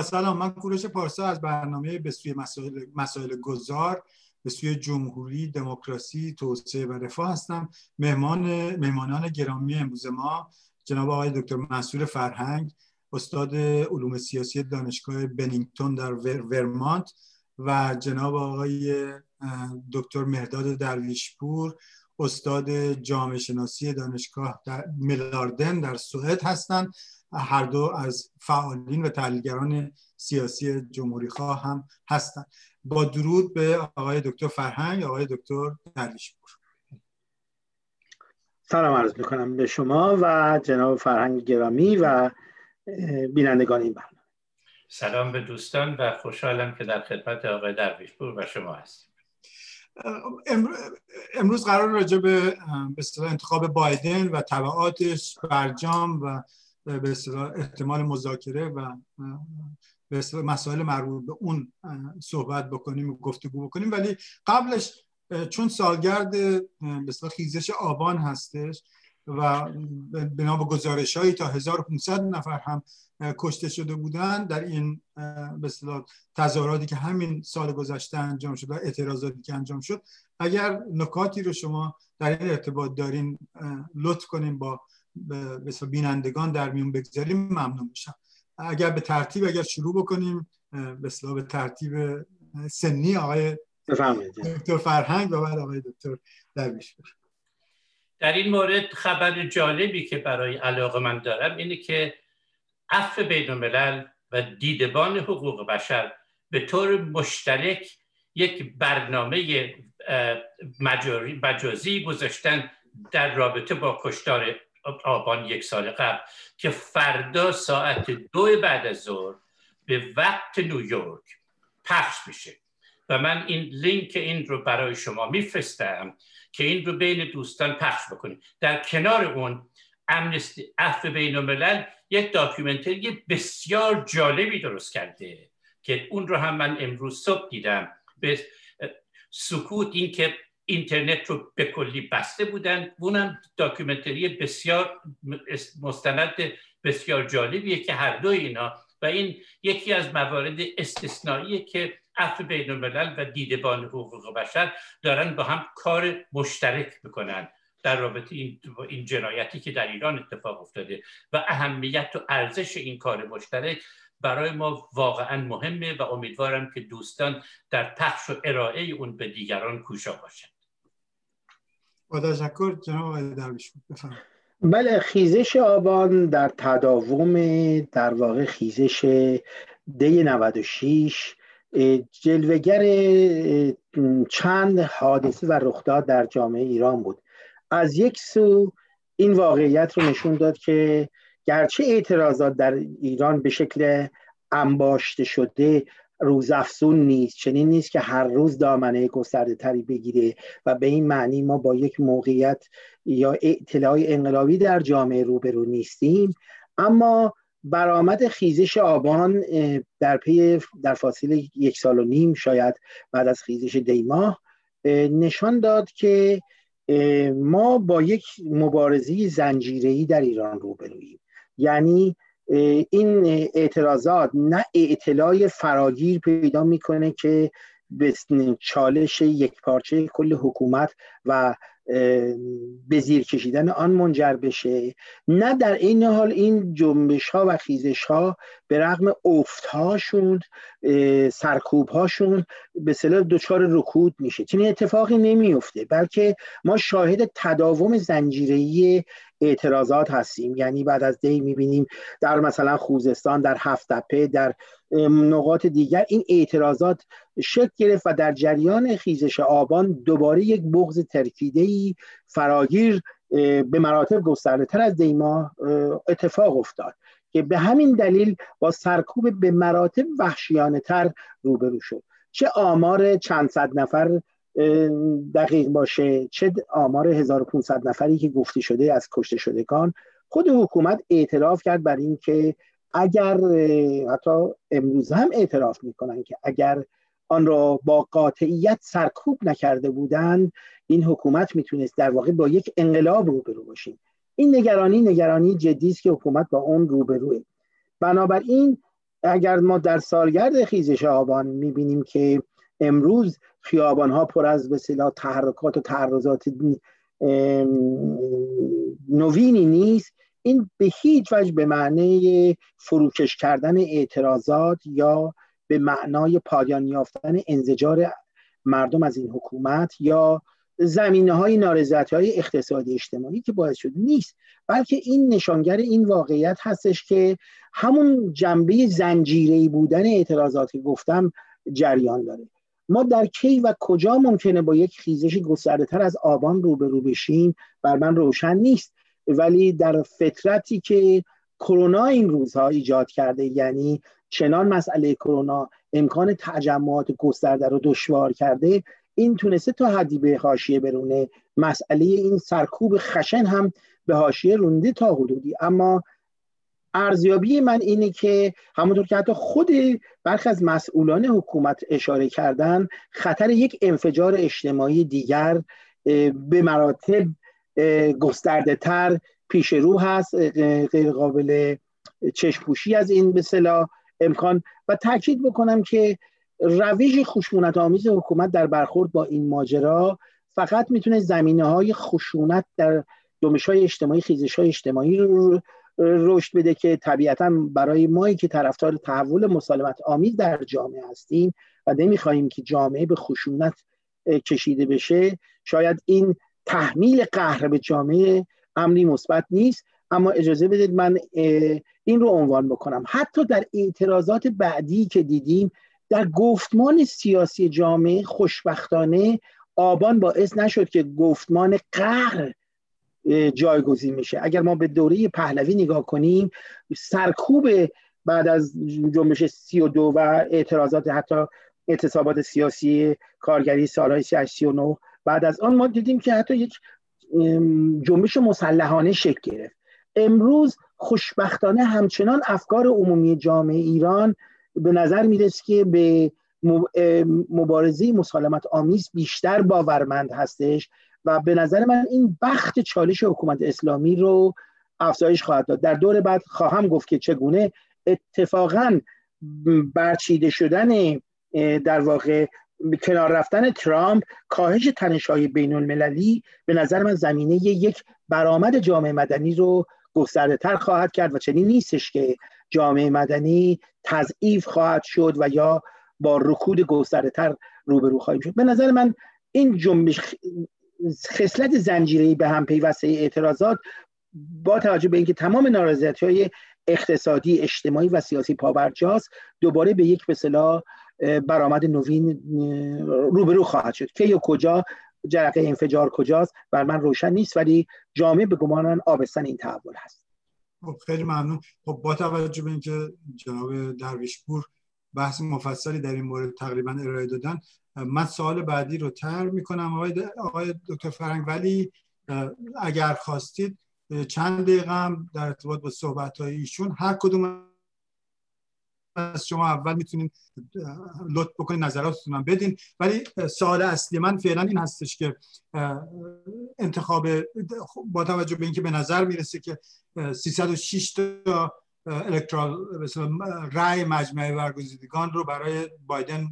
با سلام، من کوروش پارسا از برنامه به سوی مسائل گذار به سوی جمهوری، دموکراسی، توسعه و رفاه هستم. مهمانان گرامی امروز ما جناب آقای دکتر منصور فرهنگ، استاد علوم سیاسی دانشگاه بنینگتون در ورمانت و جناب آقای دکتر مهرداد درویشپور، استاد جامعه شناسی دانشگاه در ملاردن در سوئد هستند. هر دو از فعالین و تحلیلگران سیاسی جمهوری خواه هم هستند. با درود به آقای دکتر فرهنگ، آقای دکتر درویشپور. سلام عرض می‌کنم به شما و جناب فرهنگ گرامی و بینندگان این برنامه. سلام به دوستان و خوشحالم که در خدمت آقای درویشپور و شما هستیم. امروز قرار راجع به انتخاب بایدن و تبعاتش، برجام و به اصطلاح احتمال مذاکره و به اصطلاح مسائل مربوط به اون صحبت بکنیم و گفتگو بکنیم، ولی قبلش چون سالگرد به اصطلاح خیزش آبان هستش و بنا به گزارش‌هایی تا 1500 نفر هم کشته شده بودند در این به اصطلاح تظاهراتی که همین سال گذشته انجام شد و اعتراضاتی که انجام شد، اگر نکاتی رو شما در این ارتباط دارین لطف کنیم با به بینندگان در میون بگذاریم ممنون میشم. اگر به ترتیب اگر شروع بکنیم به ترتیب سنی آقای دکتر فرهنگ و بعد آقای دکتر درویشپور. در این مورد خبر جالبی که برای علاقه من دارم اینه که عفو بین‌الملل و دیدبان حقوق بشر به طور مشترک یک برنامه مجازی گذاشتن در رابطه با کشتار آبان یک سال قبل که فردا ساعت 2 بعد از ظهر به وقت نیویورک پخش میشه و من این لینک این رو برای شما میفرستم که این رو بین دوستان پخش بکنید. در کنار اون امنستی عفو بین‌الملل یک داکیومنتری بسیار جالبی درست کرده که اون رو هم من امروز صبح دیدم. به سکوت این که اینترنت رو به کلی بسته بودن، اونم داکیومنتری بسیار مستند بسیار جالبیه که هر دوی اینا و این یکی از موارد استثنائیه که عفو بین‌الملل و دیدبان حقوق بشر دارن با هم کار مشترک میکنن در رابطه این جنایتی که در ایران اتفاق افتاده و اهمیت و ارزش این کار مشترک برای ما واقعا مهمه و امیدوارم که دوستان در پخش و ارائه اون به دیگران کوشا باشند. با تشکر جناب درویشپور بفرمایید. بله، خیزش آبان در تداوم در واقع خیزش دی 96 جلوه‌گر چند حادثه و رخداد در جامعه ایران بود. از یک سو این واقعیت رو نشون داد که گرچه اعتراضات در ایران به شکل انباشته شده روزافزون نیست، چنین نیست که هر روز دامنه گسترده تری بگیره و به این معنی ما با یک موقعیت یا اطلاعی انقلابی در جامعه روبرو نیستیم، اما برآمد خیزش آبان در فاصله 1.5 سال شاید بعد از خیزش دیماه نشان داد که ما با یک مبارزه زنجیره‌ای در ایران روبروییم. یعنی این اعتراضات نه اطلاع فراگیر پیدا میکنه که به چالش یکپارچه کل حکومت و به زیر کشیدن آن منجر بشه، نه در این حال این جنبش ها و خیزش ها به رغم افت هاشون، سرکوب هاشون به اصطلاح دچار رکود میشه. چنین اتفاقی نمیفته، بلکه ما شاهد تداوم زنجیره‌ای اعتراضات هستیم. یعنی بعد از دی میبینیم در مثلا خوزستان، در هفتپه، در نقاط دیگر این اعتراضات شکل گرفت و در جریان خیزش آبان دوباره یک بغض ترکیده‌ای فراگیر به مراتب گسترده‌تر از دیما اتفاق افتاد که به همین دلیل با سرکوب به مراتب وحشیانه‌تر روبرو شد. چه آمار 200 نفر دقیق باشه، چه آمار 1500 نفری که گفته شده از کشته شدگان، خود حکومت اعتراف کرد بر این که اگر حتی امروز هم اعتراف میکنن که اگر آن را با قاطعیت سرکوب نکرده بودند این حکومت میتونست در واقع با یک انقلاب روبرو باشیم. این نگرانی جدی است که حکومت با اون روبروه. بنابراین اگر ما در سالگرد خیزش آبان میبینیم که امروز خیابانها پر از به اصطلاح تحرکات و تعرضات نوینی نیست، این به هیچ وجه به معنی فروکش کردن اعتراضات یا به معنای پایان یافتن انزجار مردم از این حکومت یا زمینه‌های نارضایتی‌های اقتصادی اجتماعی که باعث شده نیست، بلکه این نشانگر این واقعیت هستش که همون جنبه زنجیره‌ای بودن اعتراضاتی که گفتم جریان داره. ما در کی و کجا ممکنه با یک خیزش گسترده‌تر از آبان روبرو بشیم بر من روشن نیست، ولی در فطرتی که کرونا این روزها ایجاد کرده، یعنی چنان مسئله کرونا امکان تجمعات گسترده رو دشوار کرده، این تونسته تا حدی به حاشیه برونه. مسئله این سرکوب خشن هم به حاشیه رونده تا حدودی، اما ارزیابی من اینه که همونطور که حتی خود برخی از مسئولان حکومت اشاره کردن، خطر یک انفجار اجتماعی دیگر به مراتب گسترده تر پیش رو هست، غیر قابل چشم‌پوشی از این به اصطلاح امکان. و تاکید بکنم که روش خشونت آمیز حکومت در برخورد با این ماجرا فقط میتونه زمینه‌های خشونت در جنبش‌های اجتماعی، خیزش‌های اجتماعی رو رشد بده که طبیعتاً برای ما که طرفدار تحول مسالمت آمیز در جامعه هستیم و نمی‌خوایم که جامعه به خشونت کشیده بشه، شاید این تحمیل قهر به جامعه امری مثبت نیست. اما اجازه بدید من این رو عنوان بکنم، حتی در اعتراضات بعدی که دیدیم در گفتمان سیاسی جامعه، خوشبختانه آبان باعث نشد که گفتمان قهر جایگزین میشه. اگر ما به دوره پهلوی نگاه کنیم، سرکوب بعد از جنبش 32 و اعتراضات حتی اعتصابات سیاسی کارگری سالهای 38-39 بعد از آن، ما دیدیم که حتی یک جنبش مسلحانه شکل گرفت. امروز خوشبختانه همچنان افکار عمومی جامعه ایران به نظر میرسه که به مبارزه مسالمت آمیز بیشتر باورمند هستش و به نظر من این بخت چالش حکومت اسلامی رو افزایش خواهد داد. در دور بعد خواهم گفت که چگونه اتفاقاً برچیده شدن، در واقع کنار رفتن ترامپ، کاهش تنش‌های بین‌المللی به نظر من زمینه یک برآمد جامعه مدنی رو گسترده‌تر خواهد کرد و چنین نیستش که جامعه مدنی تضعیف خواهد شد و یا با رکود گسترده‌تر روبرو خواهیم شد. به نظر من این جنبش خصلت زنجیره‌ای به هم پیوسته اعتراضات، با توجه به اینکه تمام نارضایتی‌های اقتصادی، اجتماعی و سیاسی پابرجاست، دوباره به یک به اصطلاح برآمد نوین روبرو خواهد شد. کی و کجا، جرقه انفجار کجاست، بر من روشن نیست، ولی جامعه به گمان من آبستن این تحول هست. خیلی ممنون. خب با توجه به اینکه جناب درویشپور بحث مفصلی در این مورد تقریبا ارائه دادن، من سوال بعدی رو طرح می‌کنم آقای دکتر فرهنگ، ولی اگر خواستید چند دقیقه هم در ارتباط با صحبت‌های ایشون هر کدوم از شما اول میتونین لطف بکنین نظراتتون هم بدین، ولی سوال اصلی من فعلا این هستش که انتخاب، با توجه به اینکه به نظر میرسه که 306 تا الکترال رای مجمع برگزیدگان رو برای بایدن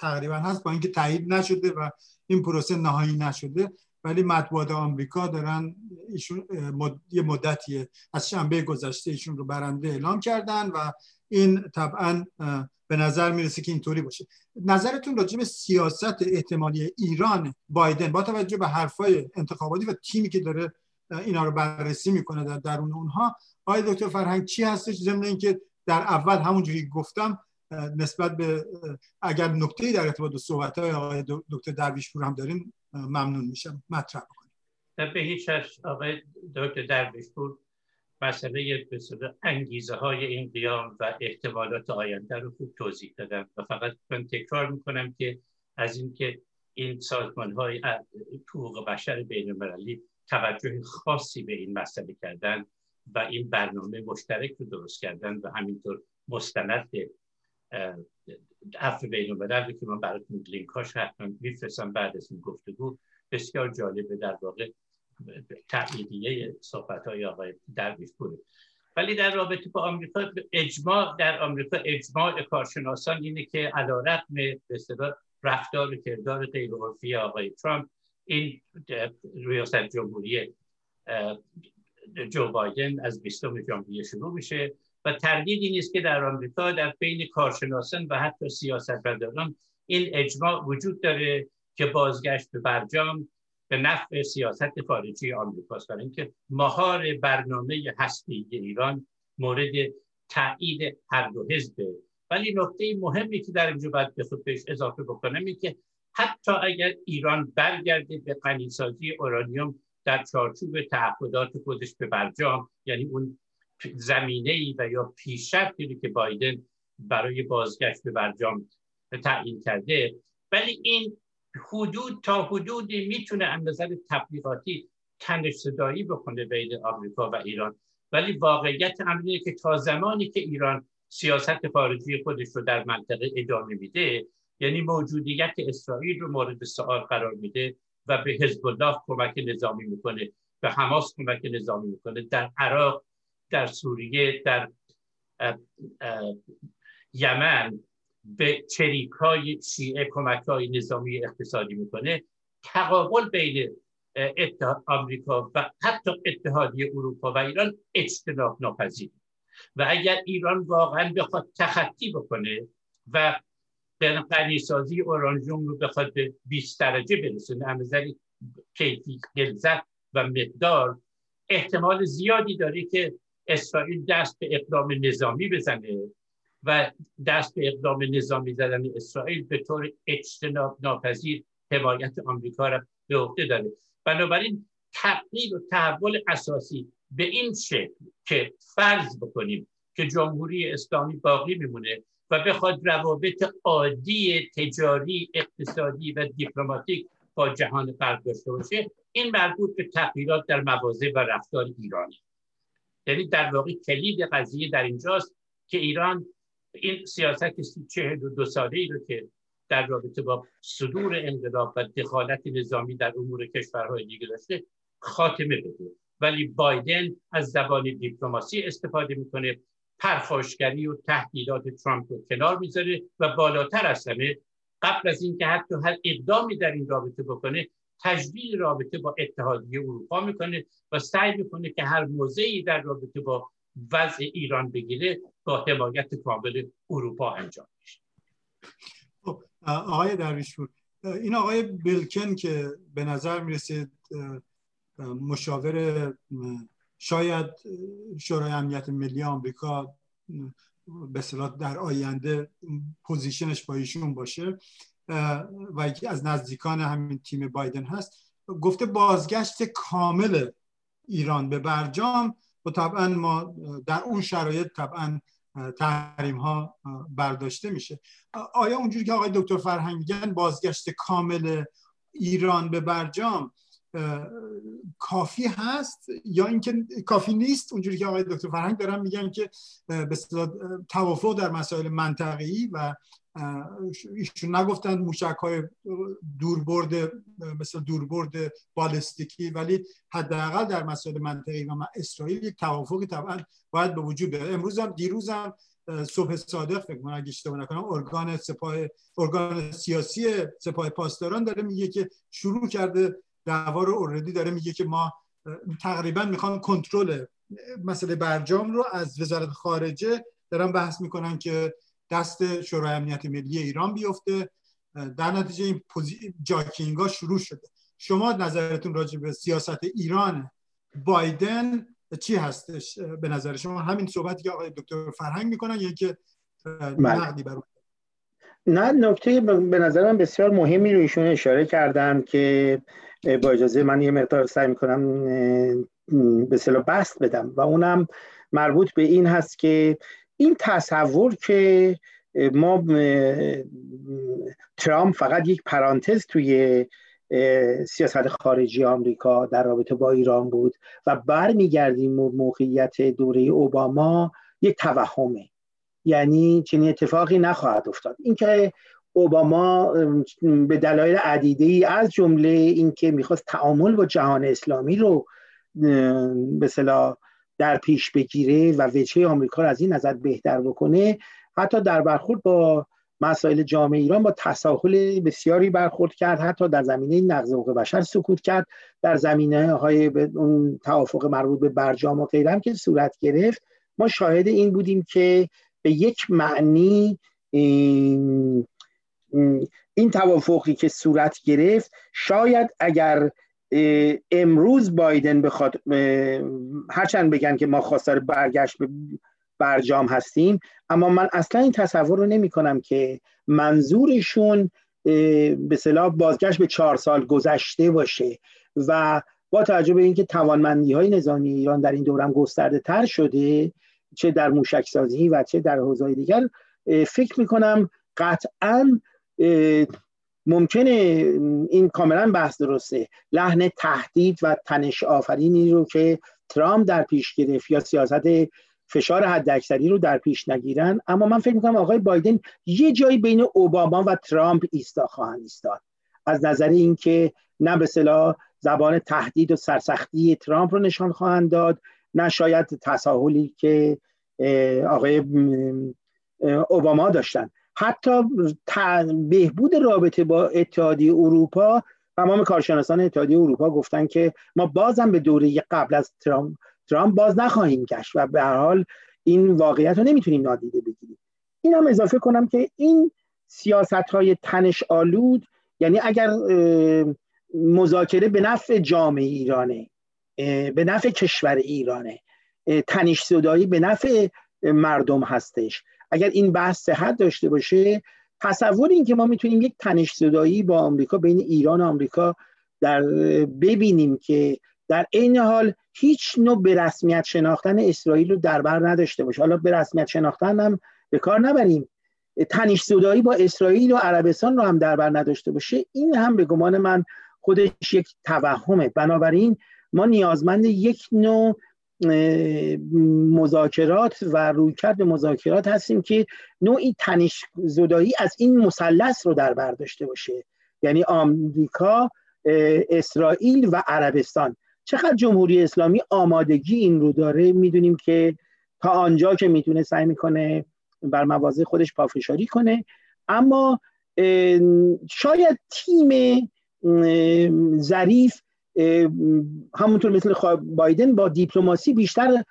تقریبا هست، با اینکه تایید نشده و این پروسه نهایی نشده، ولی مطبوعات آمریکا دارن ایشون یه مدتی از شنبه گذشته ایشون رو برنده اعلام کردن و این طبعا به نظر میرسه که اینطوری باشه. نظرتون راجع به سیاست احتمالی ایران بایدن با توجه به حرفای انتخاباتی و تیمی که داره اینا رو بررسی میکنه در درون اونها، آقای دکتر فرهنگ چی هستش؟ ضمن اینکه در اول همونجوری گفتم نسبت به اگر نکته‌ای در ارتباط با صحبت‌های آقای دکتر درویشپور هم دارین ممنون میشم مطرح بکنید. به هیچ وجه آقای دکتر درویشپور مسئله انگیزه های این قیام و احتمالات آینده رو خوب توضیح دادم و فقط من تکرار میکنم که از اینکه این سازمان های حقوق بشر بین المللی توجه خاصی به این مسئله کردن و این برنامه مشترک رو درست کردن و همینطور مستند عفو بین المللی که من براتون لینک هاش حتما میفرستم بعد از این گفتگو، بسیار جالبه، در واقع تأییدیه صحبت‌های آقای درویشپور. ولی در رابطه با آمریکا اجماع در آمریکا اجماع کارشناسان اینه که علیرغم به اصطلاح رفتار و کردار غیرعرفی آقای ترامپ، این ریاست جمهوری جو بایدن از 20 ژانویه شروع میشه و تردیدی نیست که در آمریکا در بین کارشناسان و حتی سیاستمداران این اجماع وجود داره که بازگشت به برجام به نفع سیاست خارجی آمریکاست، برای اینکه مهار برنامه هستی ایران مورد تایید هر دو حزبه. ولی نکته مهمی که در اینجا باید به خود بهش اضافه بکنم این که حتی اگر ایران برگرده به غنیسازی اورانیوم در چارچوب تعهدات خودش به برجام، یعنی اون زمینه‌ای و یا پیشرفتی که بایدن برای بازگشت به برجام تعیین کرده، ولی این حدود تا حدودی میتونه از نظر تبلیغاتی تنش صدایی بکنه بین آمریکا و ایران. ولی واقعیت امر اینه که تا زمانی که ایران سیاست خارجی خودش رو در منطقه ادامه میده، یعنی موجودیت اسرائیل رو مورد سؤال قرار میده و به حزب الله کمک نظامی میکنه، به حماس کمک نظامی میکنه، در عراق، در سوریه، در یمن به چریک‌های شیعه کمک‌های نظامی اقتصادی میکنه، تقابل بین آمریکا و حتی اتحادیه اروپا و ایران اجتناب ناپذیره. و اگر ایران واقعا بخواد تخطی بکنه و غنیسازی اورانیوم رو بخواد به 20 درجه برسونه از نظر کیفیت، غلظت و مقدار، احتمال زیادی داره که اسرائیل دست به اقدام نظامی بزنه و دست به اقدام نظامی زدن اسرائیل به طور اجتناب ناپذیر حمایت آمریکا را به عهده داره. بنابراین تغییر و تحول اساسی به این شکل که فرض بکنیم که جمهوری اسلامی باقی میمونه و بخواد روابط عادی تجاری، اقتصادی و دیپلماتیک با جهان غرب داشته باشه، این مربوط به تغییرات در مواضع و رفتار ایرانه. یعنی در واقع کلید قضیه در اینجاست که ایران این سیاست 42 ساله‌ای رو که در رابطه با صدور انقلاب و دخالت نظامی در امور کشورهای دیگه داشته خاتمه بده. ولی بایدن از زبان دیپلماسی استفاده میکنه، پرخاشگری و تهدیدات ترامپ رو کنار میذاره و بالاتر از همه قبل از اینکه حتی هر اقدامی در این رابطه بکنه، تجدید رابطه با اتحادیه اروپا میکنه و سعی میکنه که هر موضعی در رابطه با وضع ایران بگیره با حمایت کامل اروپا انجام میشه. آقای درویشپور، این آقای بلکن که به نظر میرسید مشاور شاید شورای امنیت ملی آمریکا به اصطلاح در آینده پوزیشنش با ایشون باشه و یکی از نزدیکان همین تیم بایدن هست، گفته بازگشت کامل ایران به برجام و طبعا ما در اون شرایط طبعا تحریم ها برداشته میشه. آیا اونجوری که آقای دکتر فرهنگ میگن بازگشت کامل ایران به برجام کافی هست یا اینکه کافی نیست؟ اونجوری که آقای دکتر فرهنگ دارن میگن که به اصطلاح توافق در مسائل منطقه‌ای و ایشون نگفتن موشک‌های دوربرد بالستیکی، ولی حداقل در مسائل منطقه‌ای و اسرائیل یک توافقی طبعا باید به وجود بیاد. دیروز هم صبح صادق فکر کنم اگه اشتباه نکنم ارگان سیاسی سپاه پاسداران داره میگه که شروع کرده دعوا رو، اوردی داره میگه که ما تقریبا میخوان کنترل مسئله برجام رو از وزارت خارجه دارن بحث میکنن که دست شورای امنیت ملی ایران بیفته. در نتیجه این جاکینگا شروع شده. شما نظرتون راجع به سیاست ایران بایدن چی هستش؟ به نظر شما همین صحبتی که آقای دکتر فرهنگ میکنن یا که نقدی بر اون؟ نه، نکته به نظرم بسیار مهمی رو ایشون اشاره کردن که با اجازه من یه مقدار سعی میکنم به اصطلاح بست بدم و اونم مربوط به این هست که این تصور که ما ترامپ فقط یک پرانتز توی سیاست خارجی آمریکا در رابطه با ایران بود و برمیگردیم به موقعیت دوره اوباما، یک توهمه. یعنی چنین اتفاقی نخواهد افتاد. اینکه اوباما به دلایل عدیده‌ای از جمله اینکه میخواست تعامل با جهان اسلامی رو به اصطلاح در پیش بگیره و وجهه آمریکا رو از این نظر بهتر بکنه. حتی در برخورد با مسائل جامعه ایران با تساهل بسیاری برخورد کرد، حتی در زمینه نقض حقوق بشر سکوت کرد، در زمینه‌های اون توافق مربوط به برجام و غیره که صورت گرفت ما شاهد این بودیم که به یک معنی این توافقی که صورت گرفت شاید اگر امروز بایدن بخواد، هرچند بگن که ما خواستار برگشت به برجام هستیم، اما من اصلا این تصور رو نمی کنم که منظورشون به اصطلاح بازگشت به 4 سال گذشته باشه. و با توجه به اینکه توانمندی‌های نظامی ایران در این دورم گسترده تر شده، چه در موشکسازی و چه در حوزه‌های دیگر، فکر می‌کنم قطعاً ممکنه این کاملا بحث درسته، لحن تهدید و تنش آفرینی رو که ترامپ در پیش گرفت یا سیاست فشار حداکثری رو در پیش نگیرن، اما من فکر می‌کنم آقای بایدن یه جایی بین اوباما و ترامپ خواهند ایستاد از نظر اینکه نه به اصطلاح زبان تهدید و سرسختی ترامپ رو نشان خواهند داد، نه شاید تساهلی که آقای اوباما داشتن. حتی بهبود رابطه با اتحادیه اروپا، تمام کارشناسان اتحادیه اروپا گفتن که ما بازم به دوره قبل از ترامپ باز نخواهیم گشت و به هر حال این واقعیت رو نمیتونیم نادیده بگیریم. این هم اضافه کنم که این سیاست‌های تنش آلود، یعنی اگر مذاکره به نفع جامعه ایرانه، به نفع کشور ایرانه، تنش زدایی به نفع مردم هستش، اگر این بحث صحت داشته باشه، تصور این که ما میتونیم یک تنش زدایی با آمریکا، بین ایران و آمریکا ببینیم که در عین حال هیچ نوع به رسمیت شناختن اسرائیل رو در بر نداشته باشه. حالا به رسمیت شناختن هم به کار نبریم، تنش زدایی با اسرائیل و عربستان رو هم در بر نداشته باشه، این هم به گمان من خودش یک توهمه. بنابراین ما نیازمند یک نوع مذاکرات و رویکرد مذاکرات هستیم که نوعی تنش زدایی از این مثلث رو در بر داشته باشه، یعنی آمریکا، اسرائیل و عربستان. چقدر جمهوری اسلامی آمادگی این رو داره؟ میدونیم که تا آنجا که میتونه سعی میکنه بر مواضع خودش پافشاری کنه، اما شاید تیم ظریف همونطور مثل بایدن با دیپلماسی بیشتر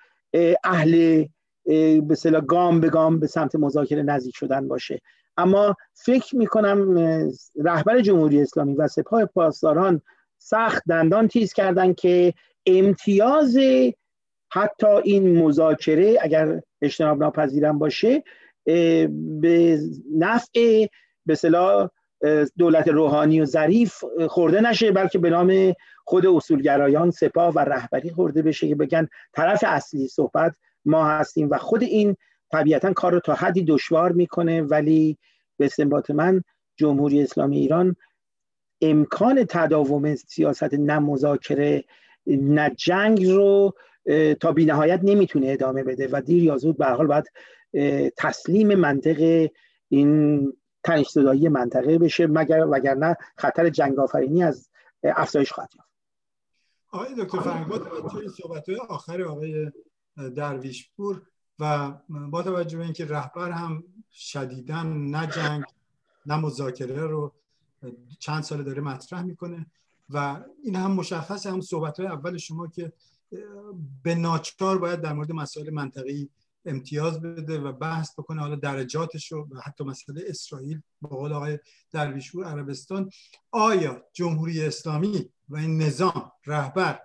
اهل به اصطلاح گام به گام به سمت مذاکره نزدیک شدن باشه. اما فکر میکنم رهبر جمهوری اسلامی و سپاه پاسداران سخت دندان تیز کردن که امتیاز حتی این مذاکره اگر اجتناب ناپذیرم باشه به نفع به اصطلاح دولت روحانی و ظریف خورده نشه، بلکه به نام خود اصولگرایان سپاه و رهبری خورده بشه که بگن طرف اصلی صحبت ما هستیم. و خود این طبیعتا کار رو تا حدی دشوار میکنه، ولی به استنباط من جمهوری اسلامی ایران امکان تداوم سیاست نه مذاکره نه جنگ رو تا بی نهایت نمیتونه ادامه بده و دیر یا زود به هر حال باید تسلیم منطق این تنش زدایی منطقه بشه، وگرنه خطر جنگ آفرینی از افزایش خواهد یافت. آقای دکتر فرهنگ، با توجه به صحبت‌های آخر آقای درویشپور و با توجه به اینکه رهبر هم شدیداً نه جنگ نه مذاکره رو چند سال داره مطرح میکنه و این هم مشخص، هم صحبت‌های اول شما که به ناچار باید در مورد مسائل منطقه‌ای امتیاز بده و بحث بکنه، حالا درجاتش رو و حتی مسئله اسرائیل، به قول آقای درویشپور عربستان، آیا جمهوری اسلامی و این نظام رهبر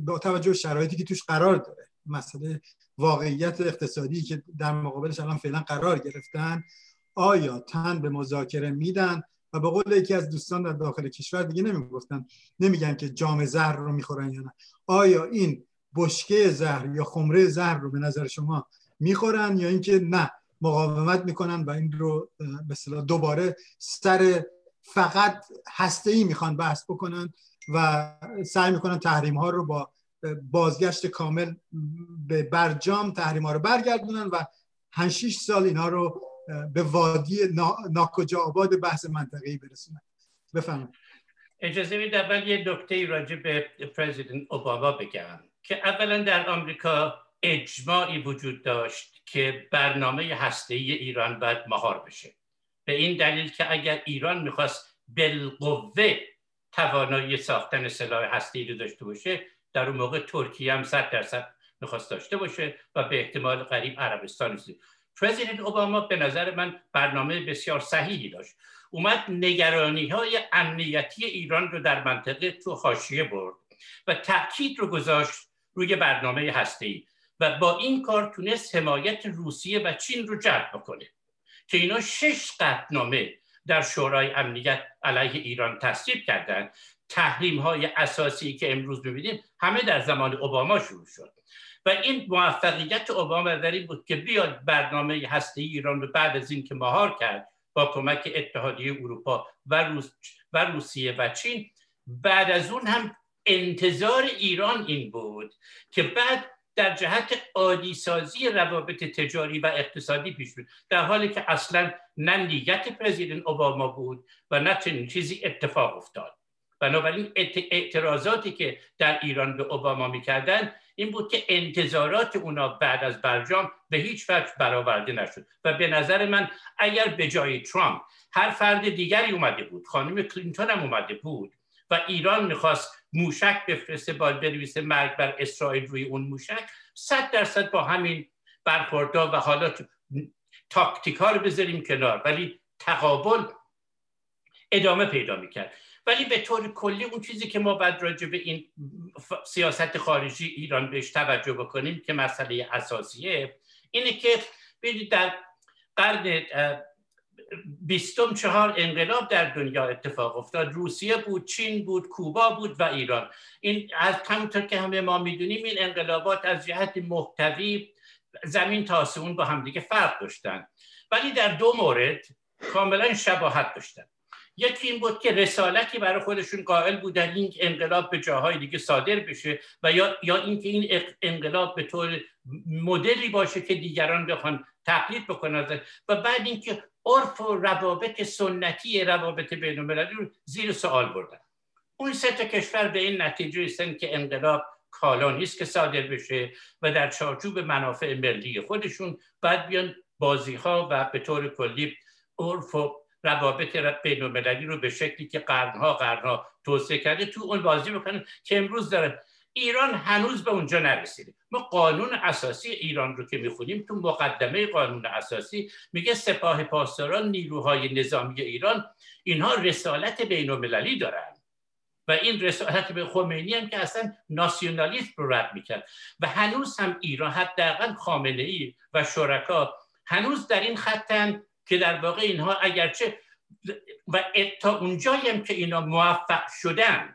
با توجه به شرایطی که توش قرار داره، مسئله واقعیت اقتصادی که در مقابلش الان فعلا قرار گرفتن، آیا تن به مذاکره میدن؟ و به قول یکی از دوستان در داخل کشور دیگه نمیگن که جام زهر رو میخورن یا نه، آیا این بشکه زهر یا خمره زهر رو به نظر شما میخورن یا اینکه نه مقاومت میکنن و این رو به اصطلاح دوباره سر فقط هسته‌ای میخوان بحث بکنن و سعی میکنن تحریم ها رو با بازگشت کامل به برجام تحریم ها رو برگردونن و 5-6 سال اینا رو به وادی ناکجا آباد بحث منطقه‌ای برسونن؟ بفرمایید. اجازه میدید اول یه نکته‌ای راجع به پرزیدنت اوباما بگم. که اولا در آمریکا اجماعی وجود داشت که برنامه هسته‌ای ایران باید مهار بشه، به این دلیل که اگر ایران میخواست بالقوه توانایی ساختن سلاح هسته‌ای رو داشته باشه، در اون موقع ترکیه هم 100% میخواست داشته باشه و به احتمال قریب عربستان سعودی. پرزیدنت اوباما به نظر من برنامه بسیار صحیحی داشت. اومد نگرانی‌های امنیتی ایران رو در منطقه تو حاشیه برد و تأکید رو گذاشت روی برنامه هسته‌ای و با این کار تونست حمایت روسیه و چین رو جلب بکنه که اینا 6 قطعنامه در شورای امنیت علیه ایران تصویب کردند. تحریم‌های اساسی که امروز می‌بینیم همه در زمان اوباما شروع شد و این موفقیت اوباما در این بود که بیاد برنامه هسته‌ای ایران رو بعد از این که مهار کرد با کمک اتحادیه اروپا و روسیه و چین، بعد از اون هم انتظار ایران این بود که بعد در جهت عادی سازی روابط تجاری و اقتصادی پیش برد، در حالی که اصلا نه نیت پرزیدنت اوباما بود و نه چنین چیزی اتفاق افتاد. بنابراین اعتراضاتی که در ایران به اوباما میکردن این بود که انتظارات اونا بعد از برجام به هیچ وجه برآورده نشد و به نظر من اگر به جای ترامپ هر فرد دیگری اومده بود، خانم کلینتون هم اومده بود و ایران میخواست موشک بفرسته با بنویسه مرگ بر اسرائیل روی اون موشک، 100% با همین برخوردها و حالا تاکتیکا رو بذاریم کنار، ولی تقابل ادامه پیدا میکرد. ولی به طور کلی اون چیزی که ما باید راجع به این سیاست خارجی ایران بهش توجه بکنیم که مسئله اساسیه اینه که ببینید در قرن 20 4 انقلاب در دنیا اتفاق افتاد. روسیه بود، چین بود، کوبا بود و ایران. این از همونطور که همه ما میدونیم این انقلابات از جهت محتوی زمین تا آسمون با همدیگه فرق داشتن، ولی در دو مورد کاملا شباهت داشتن. یکی این بود که رسالتی برای خودشون قائل بودن این انقلاب به جاهای دیگه صادر بشه و یا اینکه این انقلاب به طور مدلی باشه که دیگران بخوان تقلید بکنن و بعد اینکه عرف و روابط سنتی روابط بین‌المللی رو زیر سوال بردن. اون سه تا کشور به این نتیجه رسیدن که انقلاب کالا نیست که صادر بشه و در چارچوب منافع ملی خودشون بعد بیان بازی‌ها و به طور کلی عرف و روابط بین‌المللی رو به شکلی که قرنها توسعه کرده تو اون بازی میکنن که امروز داره. ایران هنوز به اونجا نرسیده. ما قانون اساسی ایران رو که میخونیم تو مقدمه قانون اساسی میگه سپاه پاسداران نیروهای نظامی ایران اینها رسالت بین‌المللی دارن و این رسالت به خمینی هم که اصلا ناسیونالیسم رو رد میکرد و هنوز هم ایران حداقل خامنه‌ای و شرکا هنوز در این خطن که در واقع اینها اگرچه و تا اونجایی هم که اینا موفق شدن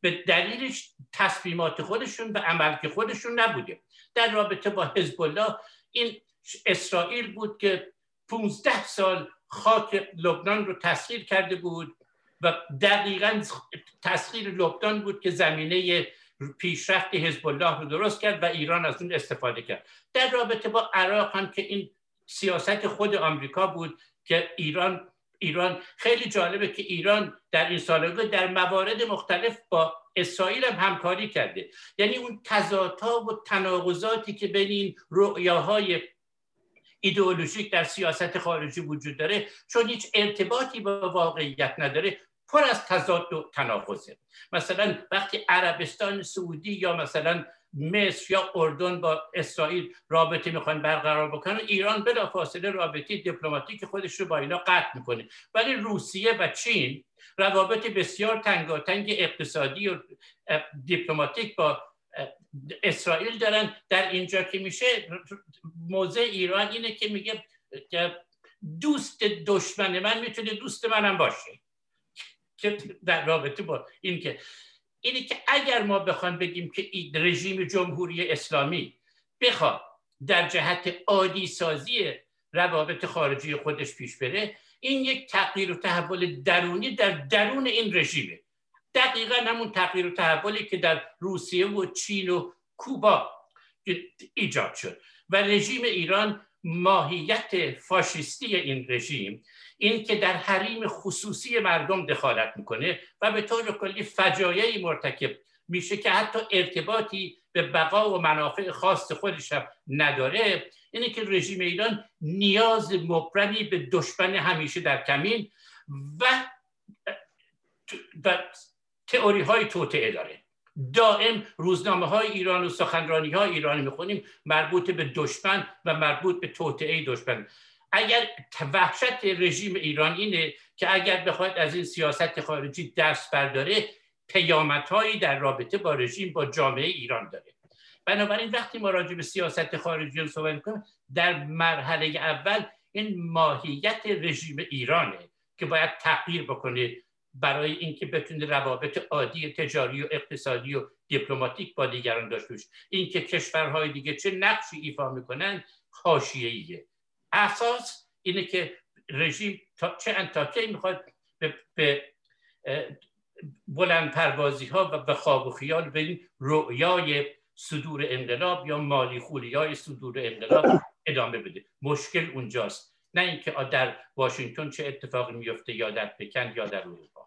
به دلیلش تصمیمات خودشون و عمل که خودشون نبوده. در رابطه با حزب الله این اسرائیل بود که 15 سال خاک لبنان رو تسخیر کرده بود و دقیقاً تسخیر لبنان بود که زمینه پیشرفت حزب الله رو درست کرد و ایران از اون استفاده کرد. در رابطه با عراق هم که این سیاست خود آمریکا بود که ایران خیلی جالبه که ایران در این سال‌ها در موارد مختلف با اسرائیل هم همکاری کرده، یعنی اون تضادها و تناقضاتی که بین این رؤیاهای ایدئولوژیک در سیاست خارجی وجود داره چون هیچ ارتباطی با واقعیت نداره پر از تضاد و تناقضه. مثلا وقتی عربستان سعودی یا مثلا مصر یا اردن با اسرائیل رابطه میخوان برقرار بکنن، ایران بلافاصله رابطه دیپلماتیک خودش رو با اینا قطع میکنه، ولی روسیه و چین روابط بسیار تنگاتنگ اقتصادی و دیپلماتیک با اسرائیل دارن. در اینجا که میشه موضع ایران اینه که میگه دوست دشمن من میتونه دوست منم باشه، که در رابطه با این که اینه که اگر ما بخوام بگیم که این رژیم جمهوری اسلامی بخواد در جهت عادی سازی روابط خارجی خودش پیش بره، این یک تغییر و تحول درونی در درون این رژیمه، دقیقاً همون تغییر و تحولی که در روسیه و چین و کوبا ایجاد شد و رژیم ایران ماهیت فاشیستی این رژیم این که در حریم خصوصی مردم دخالت میکنه و به طور کلی فجایعی مرتکب میشه که حتی ارتباطی به بقا و منافع خاص خودش هم نداره، اینه که رژیم ایران نیاز مبرمی به دشمن همیشه در کمین و تئوری های توطئه داره. دائم روزنامه های ایران و سخنرانی های ایرانی میخونیم مربوط به دشمن و مربوط به توطئه دشمن. اگر وحشت رژیم ایران اینه که اگر بخواد از این سیاست خارجی درس برداره، پیامدهایی در رابطه با رژیم با جامعه ایران داره. بنابراین وقتی ما راجع به سیاست خارجی رو صحبت می‌کنیم، در مرحله اول این ماهیت رژیم ایرانه که باید تغییر بکنه برای اینکه بتونه روابط عادی تجاری و اقتصادی و دیپلماتیک با دیگران داشته باشه. اینکه کشورهای دیگه چه نقشی ایفا می‌کنن حاشیه‌ایه. اساس اینه که رژیم تا کی میخواد به بلند پروازی ها و به خواب و خیال و این رؤیای صدور انقلاب یا مالی خولیای صدور انقلاب ادامه بده. مشکل اونجاست، نه اینکه در واشنگتن چه اتفاقی میفته یا در پکن یا در اروپا.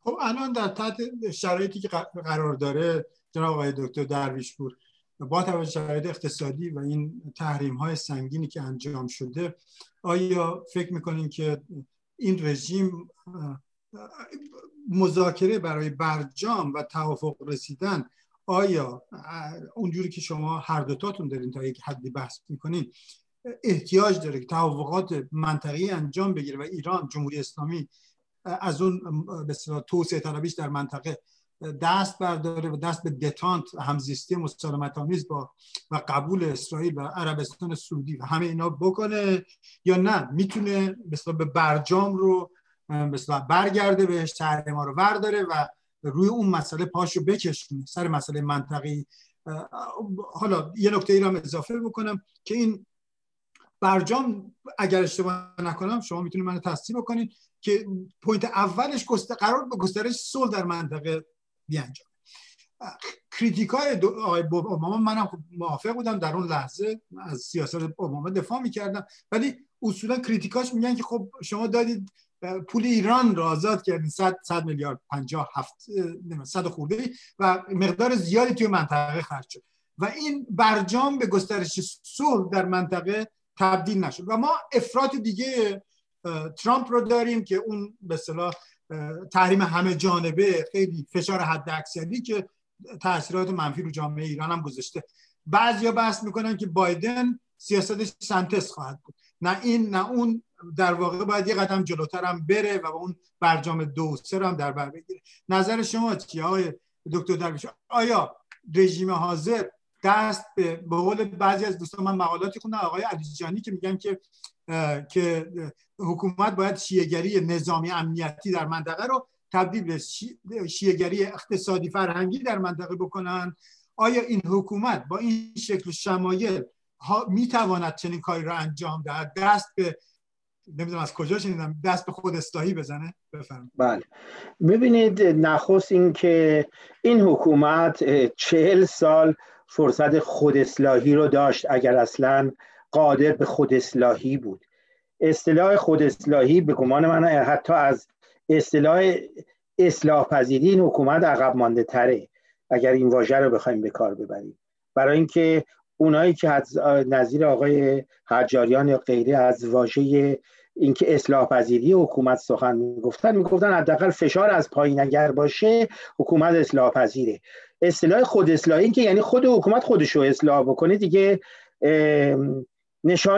خب الان در تحت شرایطی که قرار داره جناب آقای دکتر درویشپور، با توجه به شرایط اقتصادی و این تحریم‌های سنگینی که انجام شده، آیا فکر می‌کنین که این رژیم مذاکره برای برجام و توافق رسیدن، آیا اونجوری که شما هر دوتاتون دارین تا یک حدی بحث می‌کنین احتیاج داره که توافقات منطقه‌ای انجام بگیره و ایران، جمهوری اسلامی از اون به اصطلاح توسعه طلبیش در منطقه دست برداره و دست به دتانت، همزیستی مسالمت‌آمیز و قبول اسرائیل و عربستان سعودی و همه اینا بکنه، یا نه میتونه مثلا به برجام رو مثلا برگرده، بهش تحریم ها رو ورداره و روی اون مسئله پاشو بکشونه سر مسئله منطقی. حالا یه نکته ای رو هم اضافه بکنم که این برجام، اگر اشتباه نکنم شما میتونید منو تصحیح بکنید، که پوینت اولش قرار به گسترش صلح در منطقه بیانجام. کریتیکای آقای اوباما، منم موافق بودم در اون لحظه، از سیاست اوباما دفاع میکردم، ولی اصولا کریتیکاش میگن که خب شما دادید پول ایران را آزاد کردین، 100 میلیارد 57 نمیدونم 100 خورده و مقدار زیادی توی منطقه خرج شد و این برجام به گسترش صلح در منطقه تبدیل نشد. و ما افراط دیگه ترامپ رو داریم که اون به اصطلاح تحریم همه جانبه، خیلی فشار حداکثری که تاثیرات منفی رو جامعه ایران هم گذاشته. بعضیا بحث میکنن که بایدن سیاستش سنتز خواهد بود، نه این نه اون، در واقع باید یه قدم جلوتر هم بره و اون برجام 2 و 3 هم در بر بگیره. نظر شما چیه آقای دکتر درویشپور؟ آیا رژیم حاضر دست به قول بعضی از دوستان، من مقالاتی خوندم آقای علیجانی که میگن که حکومت باید شیعه‌گری نظامی امنیتی در منطقه رو تبدیل به شیعه‌گری اقتصادی فرهنگی در منطقه بکنن. آیا این حکومت با این شکل شمایل میتواند چنین کاری را انجام دهد؟ دست به، نمیدونم از کجا شنیدم، دست به خود اصلاحی بزنه؟ بفرمایید. بله، ببینید، نخست این که این حکومت 40 سال فرصت خود اصلاحی رو داشت، اگر اصلا قادر به خود اصلاحی بود. اصطلاح خود اصلاحی به گمان من حتی از اصطلاح اصلاح پذیری این حکومت عقب مانده تره، اگر این واژه رو بخوایم به کار ببریم، برای اینکه اونایی که نظیر آقای حجاریان یا غیره از واژه اینکه اصلاح پذیری حکومت سخن میگفتن حداقل فشار از پایین اگر باشه حکومت اصلاح پذیره. اصطلاح خود اصلاحی که یعنی خود حکومت خودش رو اصلاح بکنه دیگه،